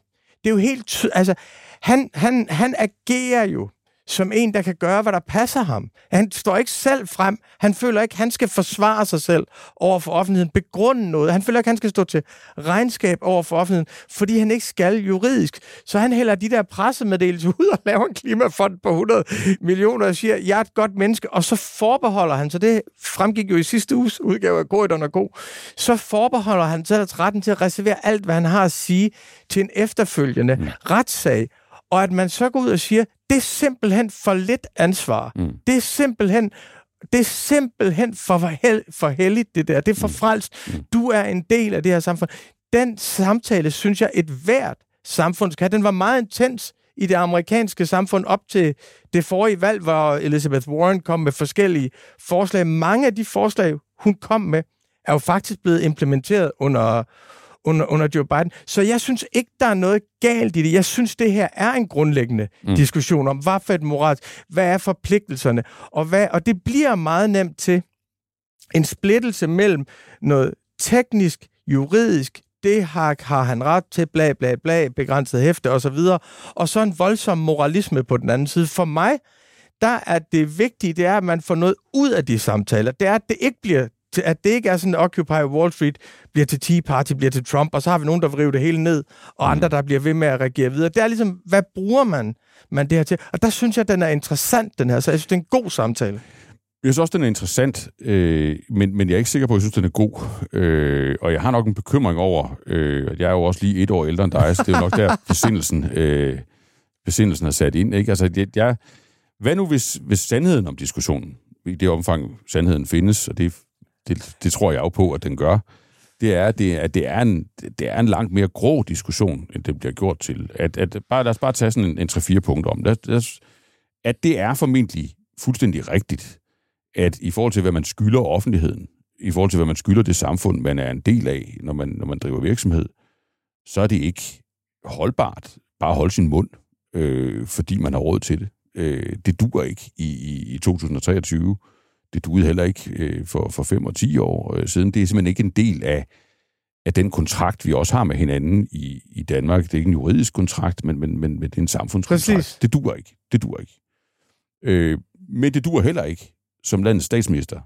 det er jo helt tydeligt, altså han agerer jo som en, der kan gøre, hvad der passer ham. Han står ikke selv frem, han føler ikke, han skal forsvare sig selv over for offentligheden, begrunde noget, han føler ikke, han skal stå til regnskab over for offentligheden, fordi han ikke skal juridisk. Så han hælder de der pressemeddelelser ud og laver en klimafond på 100 millioner og siger, jeg er et godt menneske, og så forbeholder han, så det fremgik jo i sidste uges udgave af Corydon og Co., så forbeholder han selv retten til at reservere alt, hvad han har at sige til en efterfølgende retssag. Og at man så går ud og siger, det er simpelthen for lidt ansvar. Det er simpelthen for heldigt, det der. Det er for frelst. Du er en del af det her samfund. Den samtale, synes jeg, et hvert samfund skal have. Den var meget intens i det amerikanske samfund op til det forrige valg, hvor Elizabeth Warren kom med forskellige forslag. Mange af de forslag, hun kom med, er jo faktisk blevet implementeret under Joe Biden. Så jeg synes ikke, der er noget galt i det. Jeg synes, det her er en grundlæggende diskussion om, hvad for et moral, hvad er forpligtelserne, og det bliver meget nemt til en splittelse mellem noget teknisk, juridisk, det har han ret til, bla bla bla, begrænset hæfte osv., og så en voldsom moralisme på den anden side. For mig, der er det vigtige, det er, at man får noget ud af de samtaler. Det er, at det ikke bliver at det ikke er sådan, at Occupy Wall Street bliver til Tea Party, bliver til Trump, og så har vi nogen, der vil rive det hele ned, og andre, der bliver ved med at reagere videre. Det er ligesom, hvad bruger man det her til? Og der synes jeg, den er interessant, den her. Så jeg synes, det er en god samtale. Jeg synes også, den er interessant, men jeg er ikke sikker på, at jeg synes, den er god. Og jeg har nok en bekymring over, jeg er jo også lige et år ældre end dig, så det er nok der, besindelsen er sat ind. Ikke? Altså, hvad nu, hvis sandheden om diskussionen, i det omfang sandheden findes, og det tror jeg jo på, at den gør, det er en langt mere grå diskussion, end det bliver gjort til. Lad os bare tage sådan en 3-4 punkter om. At det er formentlig fuldstændig rigtigt, at i forhold til, hvad man skylder offentligheden, i forhold til, hvad man skylder det samfund, man er en del af, når man driver virksomhed, så er det ikke holdbart bare at holde sin mund, fordi man har råd til det. Det duer ikke i 2023. Det duede heller ikke for 5 og 10 år siden. Det er simpelthen ikke en del af den kontrakt, vi også har med hinanden i Danmark. Det er ikke en juridisk kontrakt, men det er en samfundskontrakt. Præcis. Det duer ikke. Men det duer heller ikke som landets statsminister,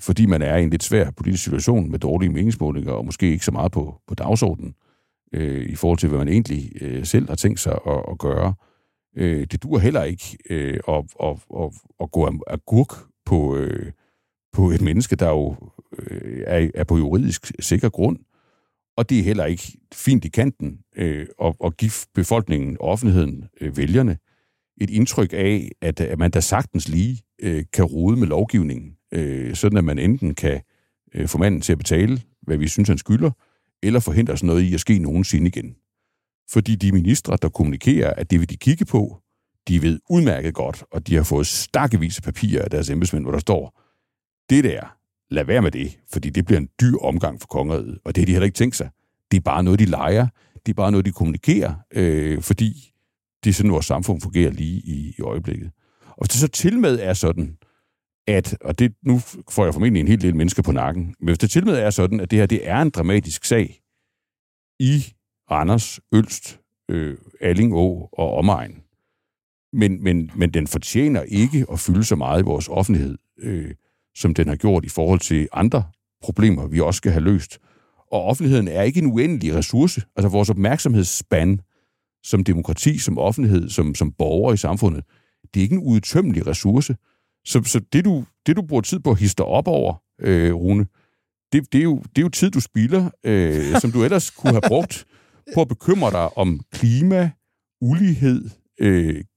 fordi man er i en lidt svær politisk situation med dårlige meningsmålinger og måske ikke så meget på dagsordenen i forhold til, hvad man egentlig selv har tænkt sig at gøre. Det duer heller ikke at gå agurk på et menneske, der jo er på juridisk sikker grund, og det er heller ikke fint i kanten at give befolkningen, offentligheden, vælgerne et indtryk af, at man da sagtens lige kan rode med lovgivningen, sådan at man enten kan få manden til at betale, hvad vi synes, han skylder, eller forhindre sådan noget i at ske nogensinde igen. Fordi de ministre, der kommunikerer, at det vil de kigge på, de ved udmærket godt, og de har fået stakkevis af papirer af deres embedsmænd, hvor der står, det der, lad være med det, fordi det bliver en dyr omgang for kongeriget, og det har de heller ikke tænkt sig. Det er bare noget, de leger, det er bare noget, de kommunikerer, fordi det er sådan, vores samfund fungerer lige i øjeblikket. Og hvis det så tilmed er sådan, at, og det, nu får jeg formentlig en hel del mennesker på nakken, men hvis det tilmed er sådan, at det her, det er en dramatisk sag i Randers, Ølst, Allingå og omegn, men den fortjener ikke at fylde så meget i vores offentlighed, som den har gjort i forhold til andre problemer, vi også skal have løst. Og offentligheden er ikke en uendelig ressource. Altså vores opmærksomhedsspand som demokrati, som offentlighed, som borgere i samfundet, det er ikke en udtømmelig ressource. Så det, du bruger tid på at hisse dig op over, Rune, det er jo tid, du spilder, som du ellers kunne have brugt på at bekymre dig om klima, ulighed,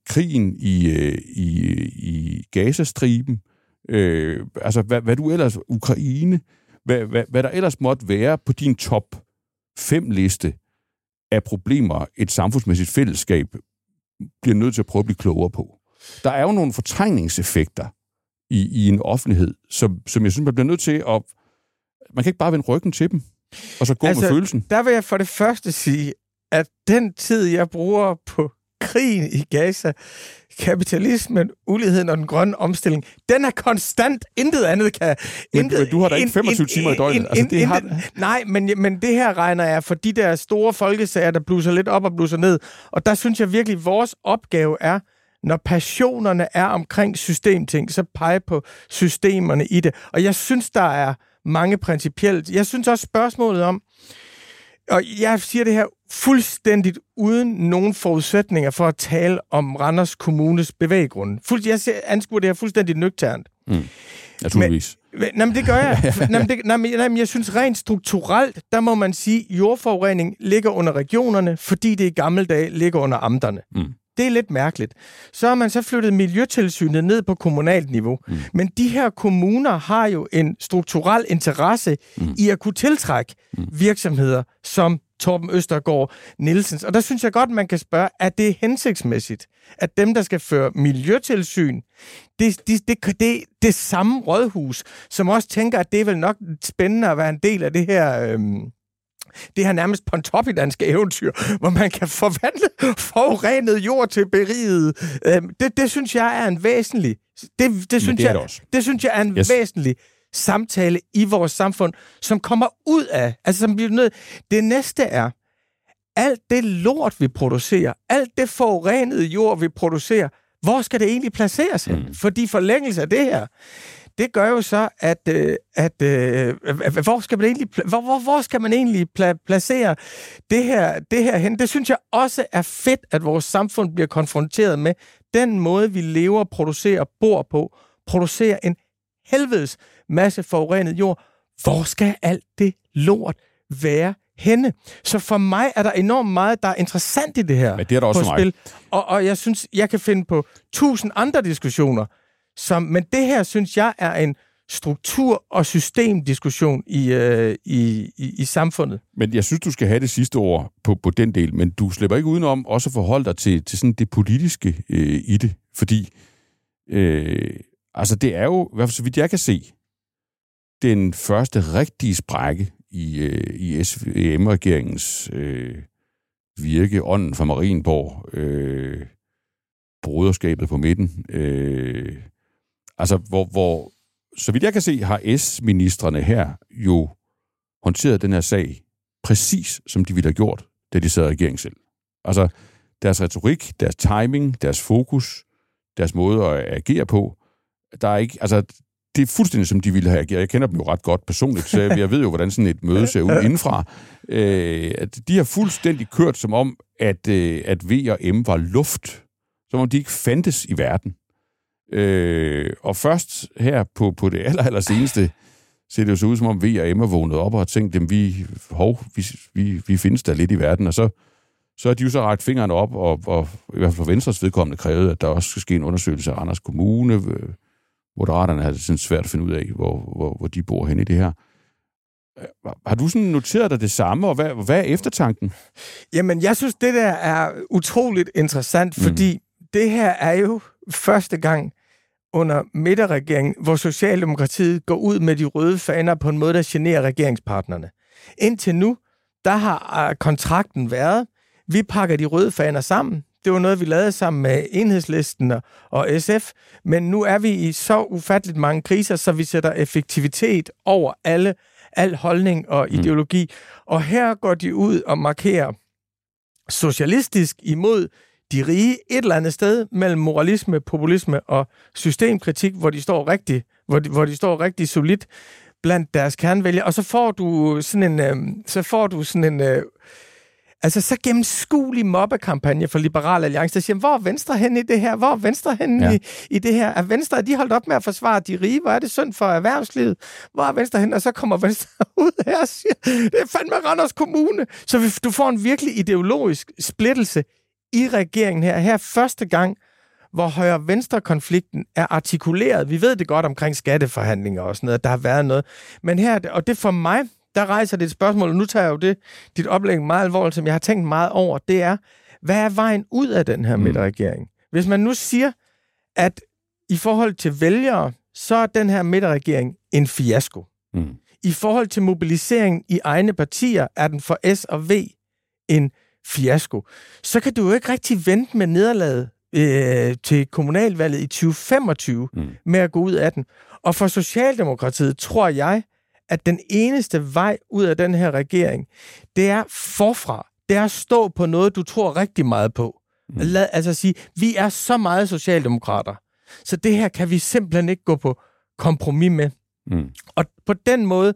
krigen i Gazastriben, altså hvad du ellers, Ukraine, hvad der ellers måtte være på din top 5 liste af problemer, et samfundsmæssigt fællesskab bliver nødt til at prøve at blive klogere på. Der er jo nogle fortrængningseffekter i en offentlighed, som jeg synes, man bliver nødt til at... Man kan ikke bare vende ryggen til dem, og så gå med følelsen. Der vil jeg for det første sige, at den tid, jeg bruger på krigen i Gaza, kapitalismen, uligheden og den grønne omstilling, den er konstant. Intet andet kan... Men du har da ikke 25 timer i døgnet. Nej, men det her regner jeg for de der store folkesager, der blusser lidt op og blusser ned. Og der synes jeg virkelig, vores opgave er, når passionerne er omkring systemting, så pege på systemerne i det. Og jeg synes, der er mange principielt. Jeg synes også spørgsmålet om, og jeg siger det her fuldstændigt uden nogen forudsætninger for at tale om Randers Kommunes bevæggrunde. Jeg anskuer det her fuldstændigt nøgternt. Naturligvis. Men det gør jeg. Jeg synes rent strukturelt, der må man sige, at jordforurening ligger under regionerne, fordi det i gamle dage ligger under amterne. Mm. Det er lidt mærkeligt. Så har man så flyttet miljøtilsynet ned på kommunalt niveau. Mm. Men de her kommuner har jo en strukturel interesse i at kunne tiltrække virksomheder som Torben Østergaard Nielsens. Og der synes jeg godt, man kan spørge, at det er hensigtsmæssigt, at dem, der skal føre miljøtilsyn, det er det samme rådhus, som også tænker, at det er vel nok spændende at være en del af det her... Det her nærmest pontoppidanske eventyr, hvor man kan forvandle forurenet jord til beriget. Det synes jeg er en væsentlig... Det synes jeg er en væsentlig samtale i vores samfund, som kommer ud af... Altså, som bliver nødt... Det næste er, alt det lort, vi producerer, alt det forurenede jord, vi producerer, hvor skal det egentlig placeres hen? Fordi forlængelse af det her... Det gør jo så, at hvor skal man egentlig placere det her hen? Det synes jeg også er fedt, at vores samfund bliver konfronteret med. Den måde, vi lever, producerer, bor på, producerer en helvedes masse forurenet jord. Hvor skal alt det lort være henne? Så for mig er der enormt meget, der er interessant i det her. Men det er der også spil. Og jeg synes, jeg kan finde på 1000 andre diskussioner, men det her, synes jeg, er en struktur- og systemdiskussion i samfundet. Men jeg synes, du skal have det sidste ord på den del, men du slipper ikke udenom også at forholde dig til sådan det politiske i det, fordi altså det er jo, i hvert fald så vidt jeg kan se, den første rigtige sprække i SVM-regeringens virke, ånden fra Marienborg, broderskabet på midten, altså, hvor, så vidt jeg kan se, har S-ministrene her jo håndteret den her sag præcis, som de ville have gjort, da de sad i regeringen selv. Altså, deres retorik, deres timing, deres fokus, deres måde at agere på, Der er ikke, altså, det er fuldstændig, som de ville have. Jeg kender dem jo ret godt personligt, så jeg ved jo, hvordan sådan et møde ser ud indfra. At de har fuldstændig kørt som om, at V og M var luft. Som om de ikke fandtes i verden. Og først her på det aller seneste, ser det jo så ud, som om V og M er vågnet op og har tænkt, at vi findes der lidt i verden. Og så har de jo så rakt fingrene op, og i hvert fald for Venstres vedkommende krævede, at der også skal ske en undersøgelse af Randers Kommune. Moderaterne havde det sådan svært at finde ud af, hvor de bor hen i det her. Har du sådan noteret dig det samme, og hvad er eftertanken? Jamen, jeg synes, det der er utroligt interessant, fordi det her er jo første gang under midterregeringen, hvor Socialdemokratiet går ud med de røde faner på en måde, der generer regeringspartnerne. Indtil nu, der har kontrakten været, vi pakker de røde faner sammen. Det var noget, vi lavede sammen med Enhedslisten og SF, men nu er vi i så ufatteligt mange kriser, så vi sætter effektivitet over al holdning og ideologi. Og her går de ud og markerer socialistisk imod de rige et eller andet sted mellem moralisme, populisme og systemkritik, hvor de står rigtig, hvor de står rigtig solidt blandt deres kernvælgere. Og så får du sådan en, altså så gennemskuelig mobbekampagne for Liberal Alliance, der siger, hvor er Venstre henne i det her? Hvor er Venstre henne i det her? Er Venstre, er de holdt op med at forsvare de rige? Hvor er det synd for erhvervslivet? Hvor er Venstre henne? Og så kommer Venstre ud her og siger, det er fandme Randers Kommune. Så du får en virkelig ideologisk splittelse i regeringen her. Her første gang, hvor højre-venstre-konflikten er artikuleret. Vi ved det godt omkring skatteforhandlinger og sådan noget, der har været noget. Men her, og det for mig, der rejser det et spørgsmål, og nu tager jeg jo dit oplæg meget alvorligt, som jeg har tænkt meget over, det er, hvad er vejen ud af den her midterregering? Hvis man nu siger, at i forhold til vælgere, så er den her midterregering en fiasko. I forhold til mobiliseringen i egne partier, er den for S og V en fiasko. Så kan du jo ikke rigtig vente med nederlaget til kommunalvalget i 2025 med at gå ud af den. Og for Socialdemokratiet tror jeg, at den eneste vej ud af den her regering, det er forfra. Det er at stå på noget, du tror rigtig meget på. Altså sige, vi er så meget socialdemokrater, så det her kan vi simpelthen ikke gå på kompromis med. Og på den måde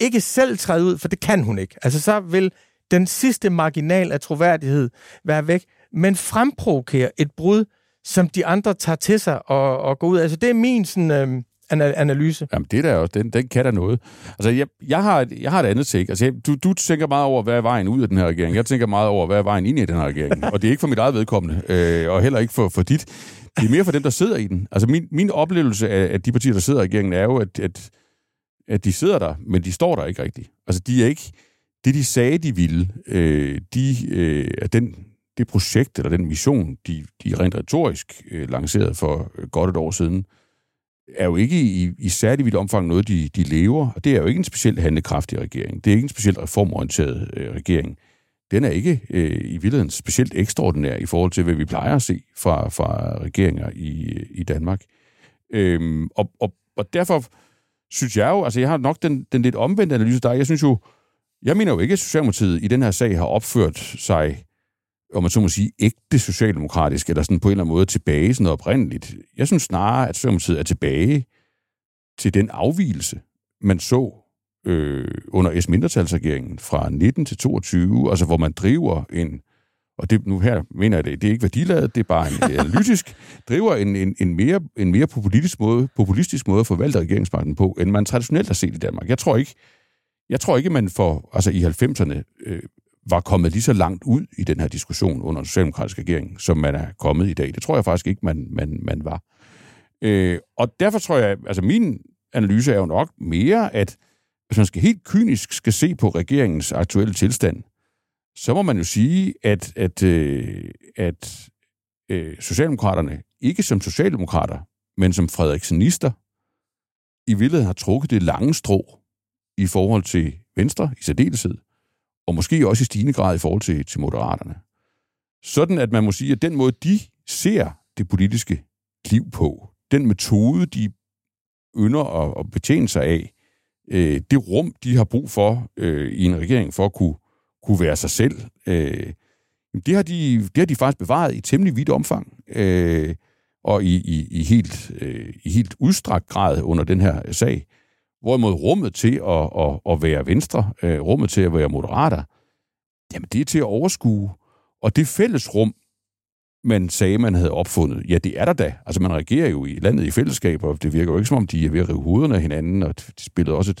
ikke selv træde ud, for det kan hun ikke. Altså så vil den sidste marginal af troværdighed være væk, men fremprovokere et brud, som de andre tager til sig og går ud af. Altså det er min sådan... analyse. Jamen, det der også, den kan der noget. Altså, jeg har et andet take. Altså, du tænker meget over, hvad er vejen ud af den her regering. Jeg tænker meget over, hvad er vejen ind i den her regering. Og det er ikke for mit eget vedkommende, og heller ikke for dit. Det er mere for dem, der sidder i den. Altså, min oplevelse af de partier, der sidder i regeringen, er jo, at de sidder der, men de står der ikke rigtigt. Altså, de er ikke... Det, de sagde, de ville, det projekt eller den mission, de rent retorisk lancerede for godt et år siden, er jo ikke i særlig vidt omfang noget, de lever, og det er jo ikke en specielt handlekraftig regering. Det er ikke en specielt reformorienteret regering. Den er ikke i virkeligheden specielt ekstraordinær i forhold til, hvad vi plejer at se fra regeringer i Danmark. Og derfor synes jeg jo, altså jeg har nok den lidt omvendte analyse der. Jeg mener jo ikke, at Socialdemokratiet i den her sag har opført sig, om man så må sige, ægte socialdemokratisk, eller sådan på en eller anden måde tilbage, sådan noget oprindeligt. Jeg synes snarere, at Socialdemokratiet er tilbage til den afvigelse, man så under S-mindretalsregeringen fra 19 til 22, altså hvor man driver en, og det nu her mener jeg, det er ikke værdiladet, det er bare en analytisk, driver en mere populistisk måde at forvalte regeringsmagten på, end man traditionelt har set i Danmark. Jeg tror ikke man får, altså i 90'erne, var kommet lige så langt ud i den her diskussion under den socialdemokratiske regering, som man er kommet i dag. Det tror jeg faktisk ikke, man var. Og derfor tror jeg, altså min analyse er jo nok mere, at hvis man skal helt kynisk skal se på regeringens aktuelle tilstand, så må man jo sige, at socialdemokraterne, ikke som socialdemokrater, men som frederiksenister, i virkeligheden har trukket det lange strå i forhold til Venstre i særdeleshed, og måske også i stigende grad i forhold til moderaterne. Sådan, at man må sige, at den måde, de ser det politiske liv på, den metode, de ynder at betjene sig af, det rum, de har brug for i en regering, for at kunne være sig selv, det har de faktisk bevaret i temmelig vidt omfang. og i helt udstrakt grad under den her sag, hvorimod rummet til at være venstre, rummet til at være moderater, jamen det er til at overskue, og det fælles rum, man sagde, man havde opfundet, ja, det er der da. Altså, man regerer jo i landet i fællesskab, og det virker jo ikke, som om de er ved at rive hovederne af hinanden, og de spillede også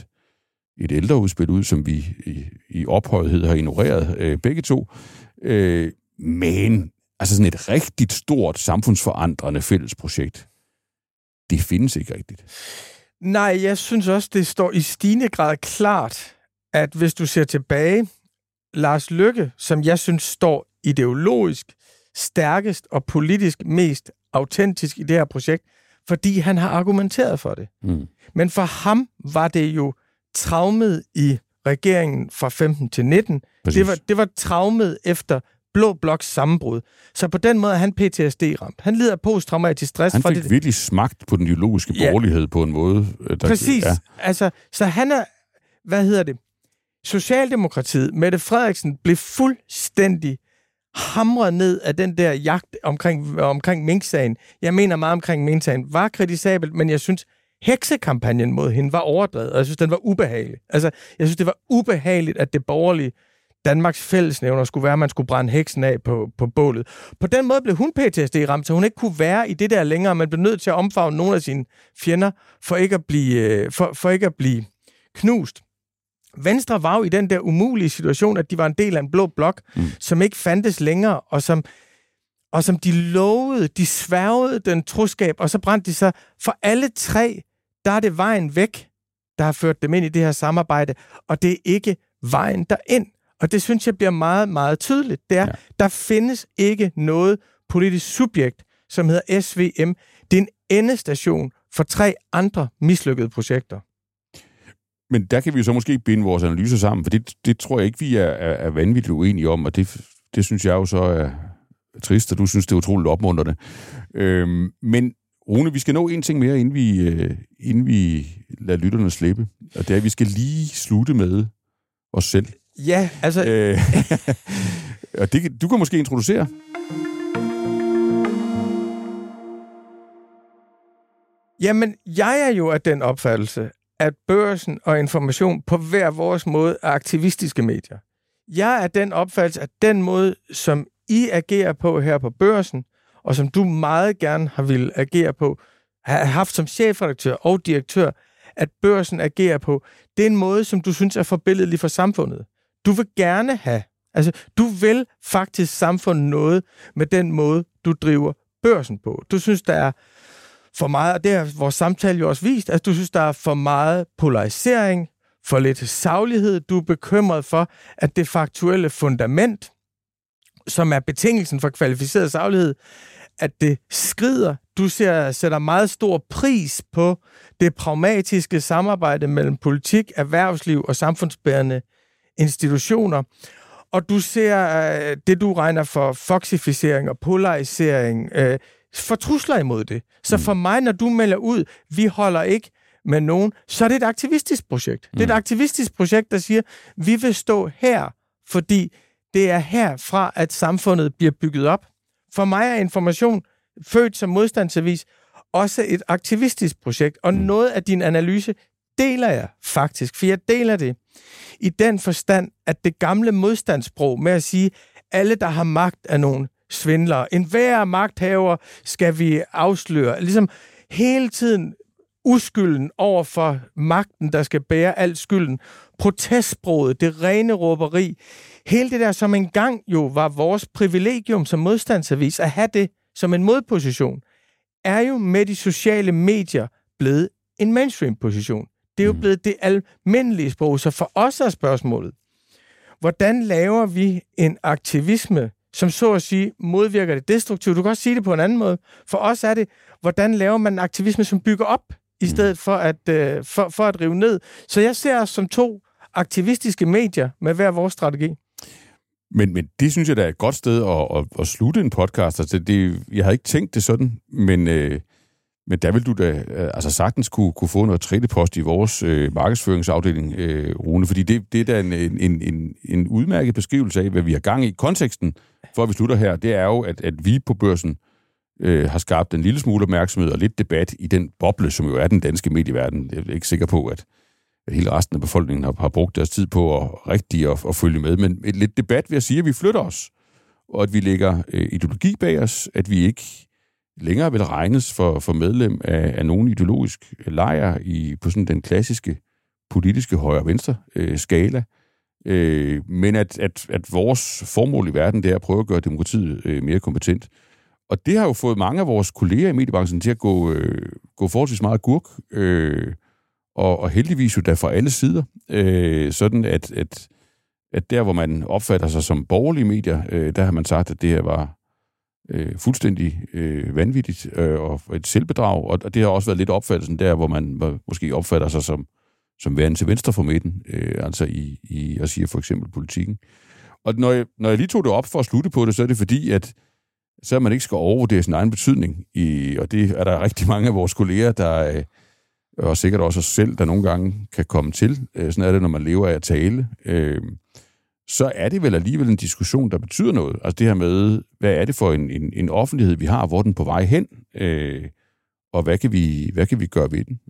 et ældreudspil ud, som vi i ophøjethed har ignoreret begge to. Men, altså sådan et rigtigt stort samfundsforandrende fællesprojekt, det findes ikke rigtigt. Nej, jeg synes også, det står i stigende grad klart, at hvis du ser tilbage, Lars Løkke, som jeg synes står ideologisk stærkest og politisk mest autentisk i det her projekt, fordi han har argumenteret for det. Mm. Men for ham var det jo traumet i regeringen fra 15 til 19. Det var traumet efter Blå Bloks sammenbrud. Så på den måde er han PTSD-ramt. Han lider af posttraumatisk stress. Han fik virkelig smagt på den ideologiske borgerlighed på en måde. Der, præcis. Ja. Altså, så han er, Socialdemokratiet, Mette Frederiksen, blev fuldstændig hamret ned af den der jagt omkring minksagen. Jeg mener meget omkring minksagen. Var kritisabelt, men jeg synes, heksekampagnen mod hende var overdrevet, og jeg synes, den var ubehagelig. Altså, jeg synes, det var ubehageligt, at det borgerlige Danmarks fællesnævner skulle være, at man skulle brænde heksen af på bålet. På den måde blev hun PTSD-ramt, så hun ikke kunne være i det der længere. Man blev nødt til at omfavne nogle af sine fjender, for ikke at blive knust. Venstre var jo i den der umulige situation, at de var en del af en blå blok, som ikke fandtes længere, og som de lovede, de sværgede den troskab, og så brændte de sig. For alle tre, der er det vejen væk, der har ført dem ind i det her samarbejde, og det er ikke vejen derind. Og det synes jeg bliver meget, meget tydeligt. Det er, der findes ikke noget politisk subjekt, som hedder SVM. Det er en endestation for tre andre mislykkede projekter. Men der kan vi jo så måske binde vores analyser sammen, for det tror jeg ikke, vi er vanvittigt uenige om, og det synes jeg jo så er trist, og du synes, det er utroligt opmuntrende. Men Rune, vi skal nå en ting mere, inden vi lader lytterne slippe, og det er, at vi skal lige slutte med os selv. Ja, altså... og det, du kan måske introducere... Jamen, jeg er jo af den opfattelse, at Børsen og Information på hver vores måde er aktivistiske medier. Jeg er den opfattelse, at den måde, som I agerer på her på Børsen, og som du meget gerne har ville agere på, har haft som chefredaktør og direktør, at Børsen agerer på, det er en måde, som du synes er forbilledlig for samfundet. Du vil gerne have, altså du vil faktisk samfundet noget med den måde, du driver Børsen på. Du synes, der er for meget, og det har vores samtale jo også vist, at du synes, der er for meget polarisering, for lidt saglighed. Du er bekymret for, at det faktuelle fundament, som er betingelsen for kvalificeret saglighed, at det skrider. Du sætter meget stor pris på det pragmatiske samarbejde mellem politik, erhvervsliv og samfundsbærende institutioner. Og du ser det, du regner for foxificering og polarisering, for trusler imod det. Så for mig, når du melder ud, vi holder ikke med nogen, så er det et aktivistisk projekt. Det er et aktivistisk projekt, der siger, vi vil stå her, fordi det er herfra, at samfundet bliver bygget op. For mig er Information, født som modstandsavis, også et aktivistisk projekt. Og noget af din analyse deler jeg faktisk, for jeg deler det i den forstand, at det gamle modstandssprog med at sige, alle, der har magt, er nogen svindlere. Enhver magthaver skal vi afsløre. Ligesom hele tiden uskylden over for magten, der skal bære al skylden. Protestsproget, det rene råberi. Hele det der, som engang jo var vores privilegium som modstandsavis, at have det som en modposition, er jo med de sociale medier blevet en mainstream-position. Det er jo blevet det almindelige sprog. Så for os er spørgsmålet, hvordan laver vi en aktivisme, som så at sige modvirker det destruktive? Du kan også sige det på en anden måde. For os er det, hvordan laver man en aktivisme, som bygger op, i stedet for at rive ned. Så jeg ser os som to aktivistiske medier med hver vores strategi. Men det synes jeg, der er et godt sted at slutte en podcast. Altså det, jeg havde ikke tænkt det sådan, men der vil du da altså sagtens kunne få noget trædepost i vores markedsføringsafdeling, Rune, fordi det er da en udmærket beskrivelse af, hvad vi har gang i. Konteksten, for at vi slutter her, det er jo, at vi på Børsen har skabt en lille smule opmærksomhed og lidt debat i den boble, som jo er den danske medieverden. Jeg er ikke sikker på, at hele resten af befolkningen har brugt deres tid på at rigtig at følge med, men et lidt debat vil jeg sige, at vi flytter os, og at vi lægger ideologi bag os, at vi ikke længere vil regnes for medlem af nogen ideologisk lejr på sådan den klassiske politiske højre-venstre-skala, men at vores formål i verden, det er at prøve at gøre demokratiet mere kompetent. Og det har jo fået mange af vores kolleger i mediebranchen til at gå forholdsvis meget agurk, og heldigvis jo da fra alle sider, sådan at der, hvor man opfatter sig som borgerlige medier, der har man sagt, at det her var fuldstændig vanvittigt og et selvbedrag, og det har også været lidt opfattelsen der, hvor man måske opfatter sig som værende til venstre for midten, altså i at sige for eksempel Politikken. Og når jeg lige tog det op for at slutte på det, så er det fordi, at så man ikke skal overvurdere sin egen betydning, og det er der rigtig mange af vores kolleger, der, og sikkert også os selv, der nogle gange kan komme til. Sådan er det, når man lever af at tale. Så er det vel alligevel en diskussion, der betyder noget. Altså det her med, hvad er det for en offentlighed, vi har, hvor den er på vej hen, og hvad kan vi gøre ved den?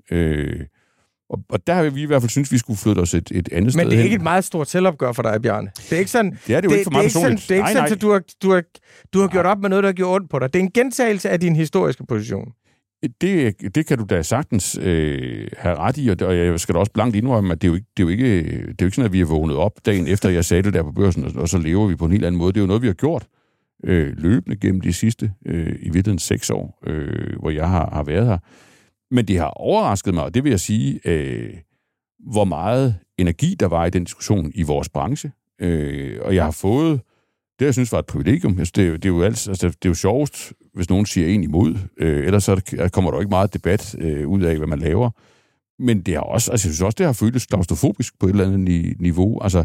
Og der har vi i hvert fald synes vi skulle flytte os et andet sted. Men det er ikke et meget stort selvopgør for dig, Bjarne. Det er ikke sådan. Det er det jo ikke for mig personligt. Det er ikke sådan, at du har gjort op med noget, der har gjort ondt på dig. Det er en gentagelse af din historiske position. Det kan du da sagtens have ret i, og jeg skal da også blankt indrømme, at det er jo ikke sådan, at vi har vågnet op dagen efter, jeg sagde det der på Børsen, og så lever vi på en helt anden måde. Det er jo noget, vi har gjort løbende gennem de sidste, i virkeligheden 6 år, hvor jeg har været her. Men det har overrasket mig, og det vil jeg sige, hvor meget energi der var i den diskussion i vores branche. Og jeg har fået det, jeg synes var et privilegium. Det er jo sjovest, hvis nogen siger en imod. Ellers så kommer der jo ikke meget debat ud af, hvad man laver. Men det har også, altså jeg synes også, det har føltes klaustrofobisk på et eller andet niveau. Altså,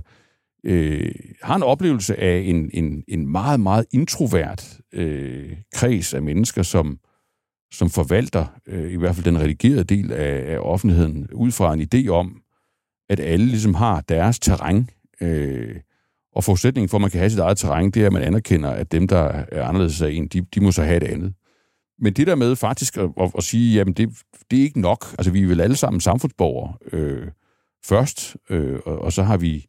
har en oplevelse af en meget, meget introvert kreds af mennesker, som forvalter i hvert fald den redigerede del af offentligheden, ud fra en idé om, at alle ligesom har deres terræn, og forudsætningen for, at man kan have sit eget terræn, det er, at man anerkender, at dem, der er anderledes af en, de må så have det andet. Men det der med faktisk at sige, jamen det er ikke nok, altså vi er vel alle sammen samfundsborgere først, og så har vi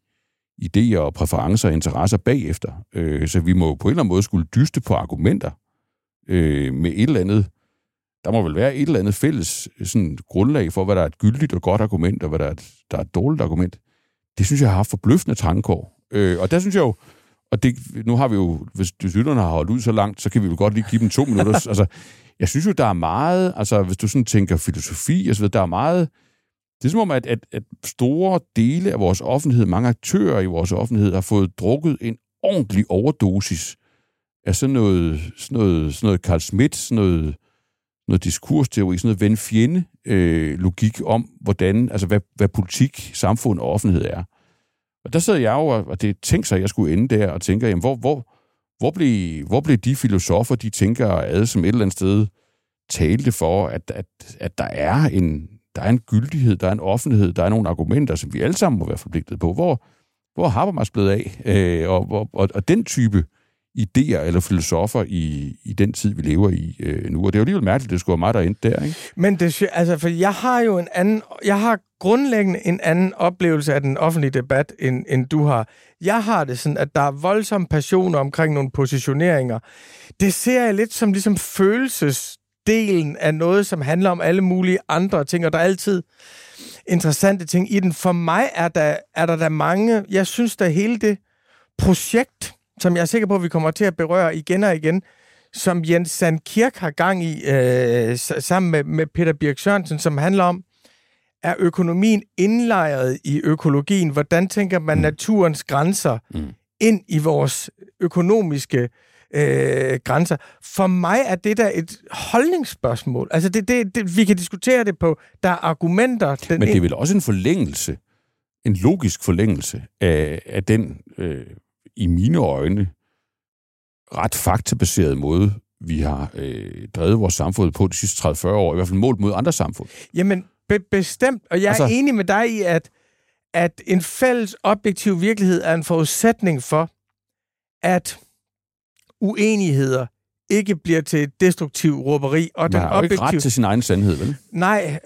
idéer og præferencer og interesser bagefter, så vi må på en eller anden måde skulle dyste på argumenter med et eller andet. Der må vel være et eller andet fælles sådan grundlag for, hvad der er et gyldigt og godt argument, og hvad der er et dårligt argument. Det synes jeg har haft forbløffende tankekår. Og der synes jeg jo, og det, nu har vi jo, hvis lytterne har holdt ud så langt, så kan vi jo godt lige give dem 2 minutter. Altså, jeg synes jo, der er meget, altså hvis du sådan tænker filosofi og så videre, der er meget, det er som om, at store dele af vores offentlighed, mange aktører i vores offentlighed, har fået drukket en ordentlig overdosis af sådan noget Carl Schmitt, sådan noget diskursteori, sådan noget ven-fjende-logik om, hvordan, altså hvad politik, samfund og offentlighed er. Og der sidder jeg jo, og det tænkte sig, at jeg skulle ende der, og tænker, jamen, hvor blev de filosofer, de tænker ad, som et eller andet sted talte for, at der er en gyldighed, der er en offentlighed, der er nogle argumenter, som vi alle sammen må være forpligtet på. Hvor Habermas blevet af? Og den type idéer eller filosofer i den tid, vi lever i nu. Og det er jo alligevel mærkeligt, det skulle være mig, der endte der, ikke? Men det, altså, for jeg har jo grundlæggende en anden oplevelse af den offentlige debat, end du har. Jeg har det sådan, at der er voldsomme passioner omkring nogle positioneringer. Det ser jeg lidt som ligesom følelsesdelen af noget, som handler om alle mulige andre ting, og der er altid interessante ting i den. For mig er der mange, jeg synes der hele det projekt, som jeg er sikker på, at vi kommer til at berøre igen og igen, som Jens Sandkirk har gang i sammen med Peter Birch Sørensen, som handler om, er økonomien indlejret i økologien? Hvordan tænker man naturens grænser ind i vores økonomiske grænser? For mig er det der et holdningsspørgsmål. Altså det, vi kan diskutere det på, der er argumenter. Men det er vel også en forlængelse, en logisk forlængelse af den i mine øjne, ret faktabaseret måde, vi har drevet vores samfund på de sidste 30-40 år, i hvert fald målt mod andre samfund. Jamen, bestemt, og jeg er enig med dig i, at en fælles objektiv virkelighed er en forudsætning for, at uenigheder ikke bliver til et destruktivt råberi. Og den objektive... ikke ret til sin egen sandhed, vel? Nej,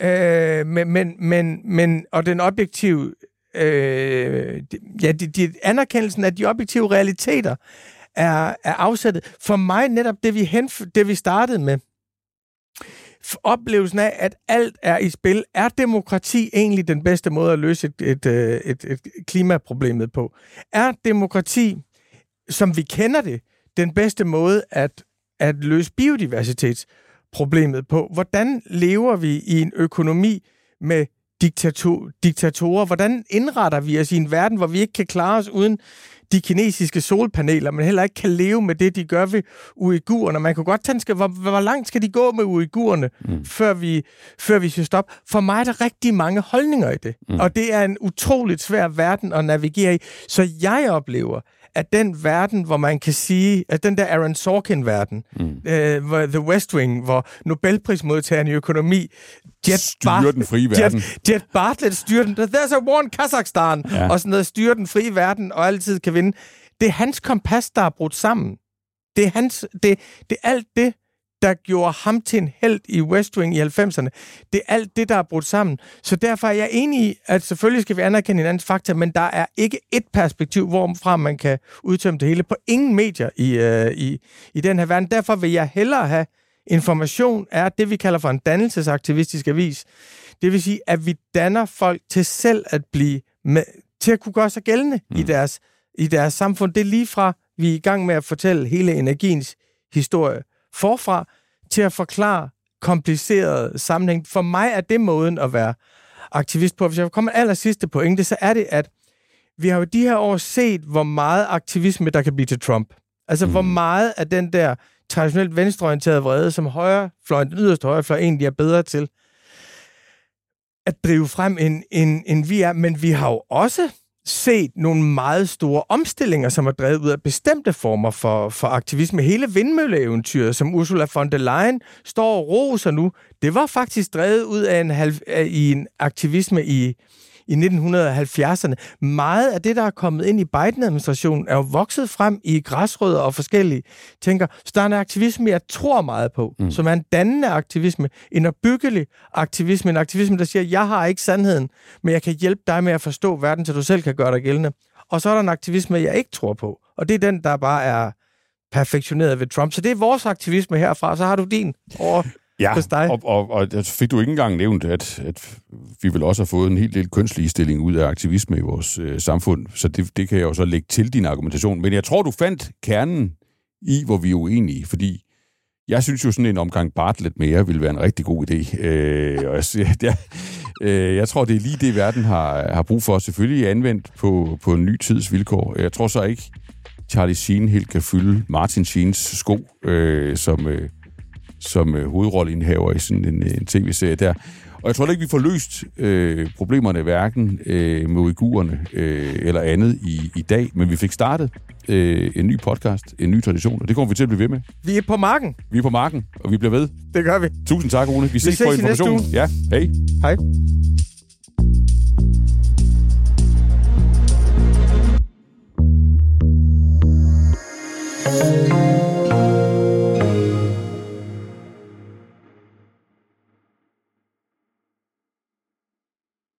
og den objektive... anerkendelsen af de objektive realiteter er afsættet. For mig netop det, vi startede med. Oplevelsen af, at alt er i spil. Er demokrati egentlig den bedste måde at løse et klimaproblemet på? Er demokrati, som vi kender det, den bedste måde at løse biodiversitetsproblemet på? Hvordan lever vi i en økonomi med diktatorer? Hvordan indretter vi os i en verden, hvor vi ikke kan klare os uden de kinesiske solpaneler, men heller ikke kan leve med det, de gør ved uigurerne? Man kan godt tænke, hvor langt skal de gå med uigurerne, før vi skal stoppe? For mig er der rigtig mange holdninger i det, og det er en utroligt svær verden at navigere i. Så jeg oplever, at den verden, hvor man kan sige, at den der Aaron Sorkin-verden, The West Wing, hvor Nobelprismodtageren i økonomi, Jet Bartlett styrer den, there's a war in Kazakhstan, ja, og sådan noget, styrer den frie verden, og altid kan vinde. Det er hans kompas, der er brudt sammen. Det er hans, det er alt det, der gjorde ham til en helt i West Wing i 90'erne. Det er alt det, der er brudt sammen. Så derfor er jeg enig i, at selvfølgelig skal vi anerkende hinandens fakta, men der er ikke et perspektiv, hvorfra man kan udtømme det hele på ingen medier i den her verden. Derfor vil jeg hellere have Information, er det, vi kalder for en dannelsesaktivistisk avis. Det vil sige, at vi danner folk til selv at blive med, til at kunne gøre sig gældende i deres samfund. Det er lige fra, vi er i gang med at fortælle hele energiens historie forfra, til at forklare komplicerede sammenhæng. For mig er det måden at være aktivist på. Hvis jeg kommer allersidste pointe, så er det, at vi har jo de her år set, hvor meget aktivisme der kan blive til Trump. Altså, hvor meget af den der traditionelt venstreorienteret vrede, som højrefløjen, den yderste højrefløj, egentlig er bedre til at drive frem, end vi er. Men vi har jo også set nogle meget store omstillinger, som er drevet ud af bestemte former for aktivisme. Hele vindmølleeventyret, som Ursula von der Leyen står og roser nu, det var faktisk drevet ud af en aktivisme i 1970'erne. Meget af det, der er kommet ind i Biden-administrationen, er jo vokset frem i græsrødder og forskellige tænker. Så der er en aktivisme, jeg tror meget på, som er en dannende aktivisme, en opbyggelig aktivisme, en aktivisme, der siger, jeg har ikke sandheden, men jeg kan hjælpe dig med at forstå verden, så du selv kan gøre dig gældende. Og så er der en aktivisme, jeg ikke tror på, og det er den, der bare er perfektioneret ved Trump. Så det er vores aktivisme herfra, så har du din over... Ja, og fik du ikke engang nævnt, at vi vel også har fået en hel del kønsligestilling ud af aktivisme i vores samfund, så det kan jeg jo så lægge til din argumentation. Men jeg tror, du fandt kernen i, hvor vi er uenige, fordi jeg synes jo, sådan en omgang Bartlett mere ville være en rigtig god idé. Jeg tror, det er lige det, verden har brug for, selvfølgelig anvendt på en ny tids vilkår. Jeg tror så ikke, Charlie Sheen helt kan fylde Martin Sheens sko, som hovedrolleindehaver i sådan en tv-serie der. Og jeg tror ikke, vi får løst problemerne hverken med uigurerne eller andet i dag, men vi fik startet en ny podcast, en ny tradition, og det kommer vi til at blive ved med. Vi er på marken. Vi er på marken, og vi bliver ved. Det gør vi. Tusind tak, Rune. Vi ses på Information. Ja, hej. Hej. Hej.